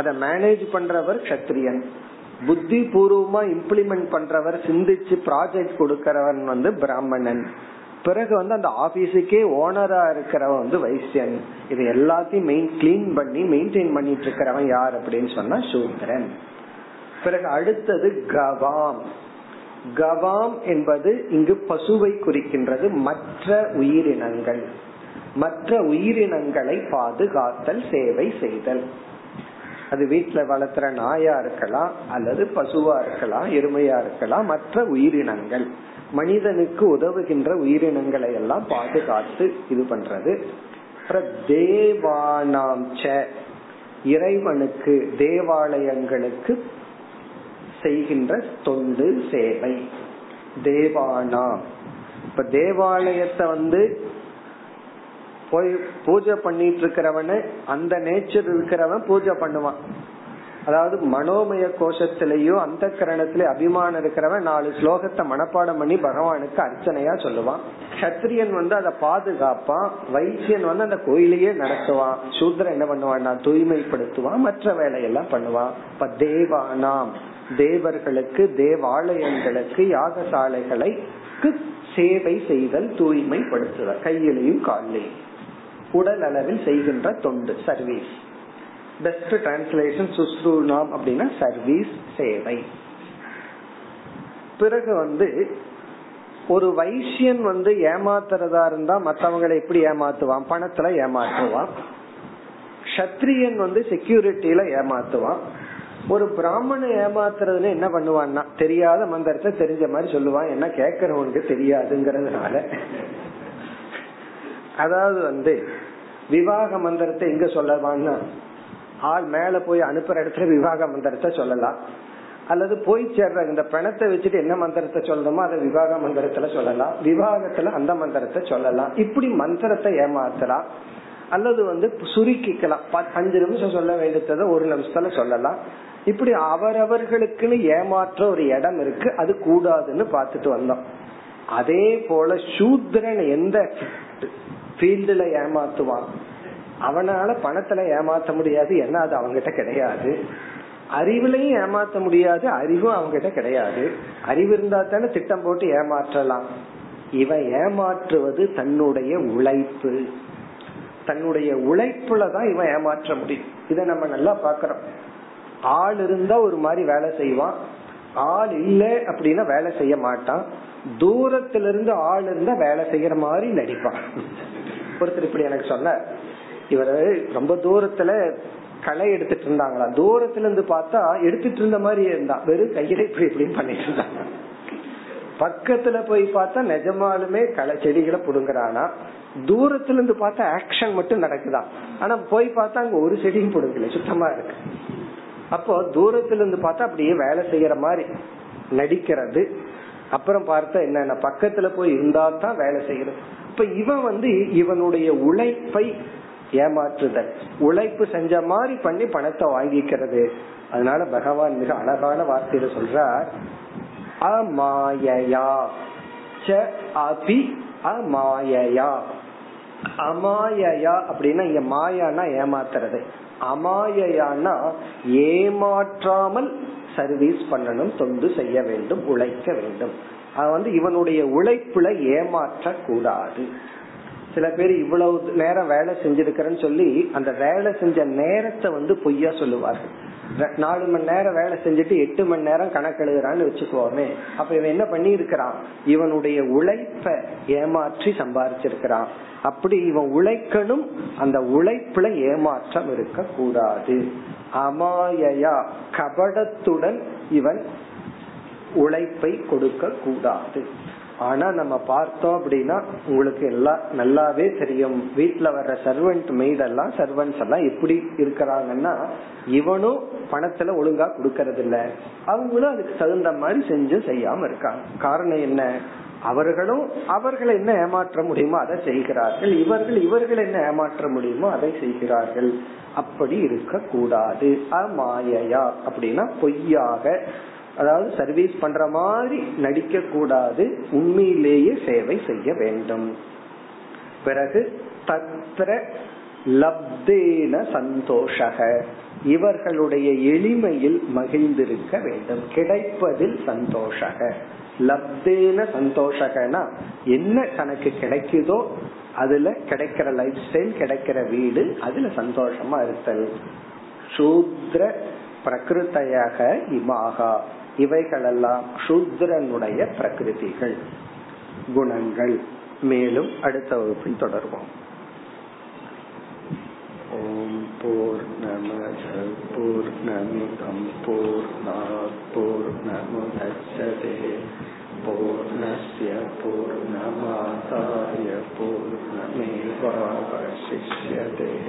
அதை மேனேஜ் பண்றவர் கஷத்திரியன், புத்தி பூர்வமா இம்ப்ளிமெண்ட் பண்றவர், சிந்திச்சு ப்ராஜெக்ட் கொடுக்கிறவன் வந்து பிராமணன். பிறகு வந்து அந்த ஆபீஸுக்கே ஓனரா இருக்கிறவன் வந்து வைசியன். இது எல்லாத்தையும் மெயின் கிளீன் பண்ணி மெயின்டைன் பண்ணிட்டு இருக்கிறவன் யார் அப்படின்னு சொன்னா சூத்ரன். பிறகு அடுத்தது கவாம். கவாம் என்பது இங்கு பசுவை குறிக்கின்றது. மற்ற உயிரினங்கள், மற்ற உயிரினங்களை பாதுகாத்தல், சேவை செய்தல். அது வீட்டுல வளர்த்துற நாயா இருக்கலாம், அல்லது பசுவா இருக்கலாம், எருமையா இருக்கலாம். மற்ற உயிரினங்கள், மனிதனுக்கு உதவுகின்ற உயிரினங்களை எல்லாம் பாதுகாத்து இது பண்றது. தேவானாம் இறைவனுக்கு, தேவாலயங்களுக்கு செய்கின்ற தொண்டு சேவை தேவானாம். இப்ப தேவாலயத்தை வந்து போய் பூஜை பண்ணிட்டு இருக்கிறவன, அந்த நேச்சர் இருக்கிறவன் பூஜை பண்ணுவான். அதாவது மனோமய கோஷத்திலேயோ அந்த கரணத்திலே அபிமானம் இருக்கிறவன் நாலு ஸ்லோகத்தை மனப்பாடம் பண்ணி பகவானுக்கு அர்ச்சனையா சொல்லுவான். சத்திரியன் வந்து அதை பாதுகாப்பான். வைசியன் வந்து அந்த கோயிலையே நடத்துவான். சூத்ரன் என்ன பண்ணுவான்னா தூய்மைப்படுத்துவான், மற்ற வேலையெல்லாம் பண்ணுவான். இப்ப தேவானாம், தேவர்களுக்கு, தேவாலயங்களுக்கு, யாகசாலைகளுக்கு சேவை செய்தல், தூய்மைப்படுத்துதல், கையிலையும் காலிலையும் உடல் அளவில் செய்கின்ற தொண்டு, சர்வீஸ். பெஸ்ட் டிரான்ஸ்லேஷன் சுஸ்ரூணாம் அப்படின்னா சர்வீஸ், சேவை. பிறகு வந்து ஒரு வைசியன் வந்து ஏமாத்துறதா இருந்தா மற்றவங்களை எப்படி ஏமாத்துவான்? பணத்துல ஏமாத்துவான். சத்திரியன் வந்து செக்யூரிட்டியில ஏமாத்துவான். ஒரு பிராமண ஏமாத்துறதுல என்ன பண்ணுவான்னா தெரியாத மந்திரத்தை தெரிஞ்ச மாதிரி சொல்லுவான். என்ன கேக்குறவனுக்கு தெரியாதுங்கிறதுனால. அதாவது வந்து விவாக மந்திரத்தை எங்க சொல்லவான்னா ஆள் மேல போய் அனுப்புற இடத்துல விவாக மந்திரத்தை சொல்லலாம், அல்லது போய் சேர்ற இந்த பிணத்தை வச்சுட்டு என்ன மந்திரத்தை சொல்லணுமோ அதை விவாக மந்திரத்துல சொல்லலாம், விவாகத்துல அந்த மந்திரத்தை சொல்லலாம். இப்படி மந்திரத்தை ஏமாத்தலாம். அல்லது வந்து சுருக்கிக்கலாம், அஞ்சு நிமிஷம் சொல்ல வேண்டியதை ஒரு நிமிஷத்துல சொல்லலாம். இப்படி அவரவர்களுக்குன்னு ஏமாற்ற ஒரு இடம் இருக்கு, அது கூடாதுன்னு பாத்துட்டு வந்தோம். அதே போல சூத்ரன் எந்த ஃபீல்டுல ஏமாத்துவான்? அவனால பணத்துல ஏமாத்த முடியாது, ஏன்னா அது அவங்கிட்ட கிடையாது. அறிவுலையும் ஏமாத்த முடியாது, அறிவும் அவங்கிட்ட கிடையாது. அறிவு இருந்தா தானே திட்டம் போட்டு ஏமாற்றலாம். இவன் ஏமாற்றுவது தன்னுடைய உழைப்பு, தன்னுடைய உழைப்புலதான் இவன் ஏமாற்ற முடியும். இத நம்ம நல்லா பாக்கிறோம். ஆள் இருந்தா ஒரு மாதிரி வேலை செய்வான், ஆள் இல்ல அப்படின்னா வேலை செய்ய மாட்டான். தூரத்திலிருந்து ஆள் இருந்தா வேலை செய்யற மாதிரி நடிப்பான். ஒருத்தர் இப்படி எனக்கு சொன்ன, இவரு ரொம்ப தூரத்துல களை எடுத்துட்டு இருந்தாங்களா, தூரத்துல இருந்து பார்த்தா எடுத்துட்டு இருந்த மாதிரி இருந்தான், வெறும் கையில இப்படி இப்படின்னு பண்ணிட்டு இருந்தாங்க. பக்கத்துல போய் பார்த்தா நிஜமாலுமே களை செடிகளை புடுங்குறானா. தூரத்துல இருந்து பார்த்தா ஆக்ஷன் மட்டும் நடக்குதான், ஆனா போய் பார்த்தா அங்க ஒரு செடியும் புடுங்கல, சுத்தமா இருக்கு. அப்போ தூரத்துல இருந்து பார்த்தா அப்படியே வேலை செய்யற மாதிரி நடிக்கிறது. அப்புறம் பார்த்தா என்னன்னா பக்கத்துல போய் இருந்தா தான் வேலை செய்யறது. இப்ப இவன் வந்து இவனுடைய உழைப்பை ஏமாற்றுதல், உழைப்பு செஞ்ச மாதிரி பண்ணி பணத்தை வாங்கிக்கிறது. அதனால பகவான் மிக அழகான வார்த்தையில சொல்றார், அமாயயா ச அபி அமாயயா. அமாயயா அப்படின்னா இங்க மாயானா ஏமாத்துறது, அமாயயானா ஏமாற்றாமல் சர்வீஸ் பண்ணணும், தொண்டு செய்ய வேண்டும், உழைக்க வேண்டும். அது வந்து இவனுடைய உழைப்புல ஏமாற்ற கூடாது. சில பேர் இவ்வளவு நேரம் வேலை செஞ்சிருக்கிறேன்னு சொல்லி அந்த வேலை செஞ்ச நேரத்தை வந்து பொய்யா சொல்லுவார்கள். நாலு மணி நேரம் வேலை செஞ்சுட்டு எட்டு மணி நேரம் கணக்கு எழுதுறான்னு வச்சுக்கோமே. அப்ப இவன் என்ன பண்ணி இருக்கிறான்? இவனுடைய உழைப்ப ஏமாற்றி சம்பாதிச்சிருக்கிறான். அப்படி இவன் உழைக்கணும், அந்த உழைப்புல ஏமாற்றம் இருக்க கூடாது. அமாயயா கபடத்துடன் இவன் உழைப்பை கொடுக்க கூடாது. ஆனா நம்ம பார்த்தோம் அப்படின்னா உங்களுக்கு எல்லாம் நல்லாவே தெரியும், வீட்டுல வர்ற சர்வெண்ட் மெய்ட் எல்லாம், சர்வன்ட்ஸ் எல்லாம் எப்படி இருக்கிறாங்கன்னா இவனும் பணத்துல ஒழுங்கா கொடுக்கறது இல்ல, அவங்களும் அதுக்கு தகுந்த மாதிரி செஞ்சு செய்யாம இருக்காங்க. காரணம் என்ன? அவர்களும் அவர்களை என்ன ஏமாற்ற முடியுமோ அதை செய்கிறார்கள், இவர்கள் இவர்கள் என்ன ஏமாற்ற முடியுமோ அதை செய்கிறார்கள். அப்படி இருக்க கூடாது. அமாயையா அப்படின்னா பொய்யாக, அதாவது சர்வீஸ் பண்ற மாதிரி நடிக்க கூடாது, உண்மையிலேயே சேவை செய்ய வேண்டும். பிறகு தத்ர லப்தேன சந்தோஷக, இவர்களுடைய எளிமையில் மகிழ்ந்திருக்க வேண்டும், கிடைப்பதில் சந்தோஷக. லப்தேன சந்தோஷகனா என்ன தனக்கு கிடைக்குதோ அதுல கிடைக்கிற லைஃப் ஸ்டைல், கிடைக்கிற வீடு, அதுல சந்தோஷமா இருத்தல். சூத்ர பிரகிருத்தையாக இமாகா, இவைகளெல்லாம் சூத்ரனுடைய பிரகிருதிகள், குணங்கள். மேலும் அடுத்த வகுப்பில் தொடர்வோம். ஓம் பூர்ணமத் பூர்ணமிதம் பூர்ணாத் பூர்ணமுதச்யதே பூர்ணஸ்ய பூர்ணமாதாய பூர்ணமேவாவசிஷ்யதே.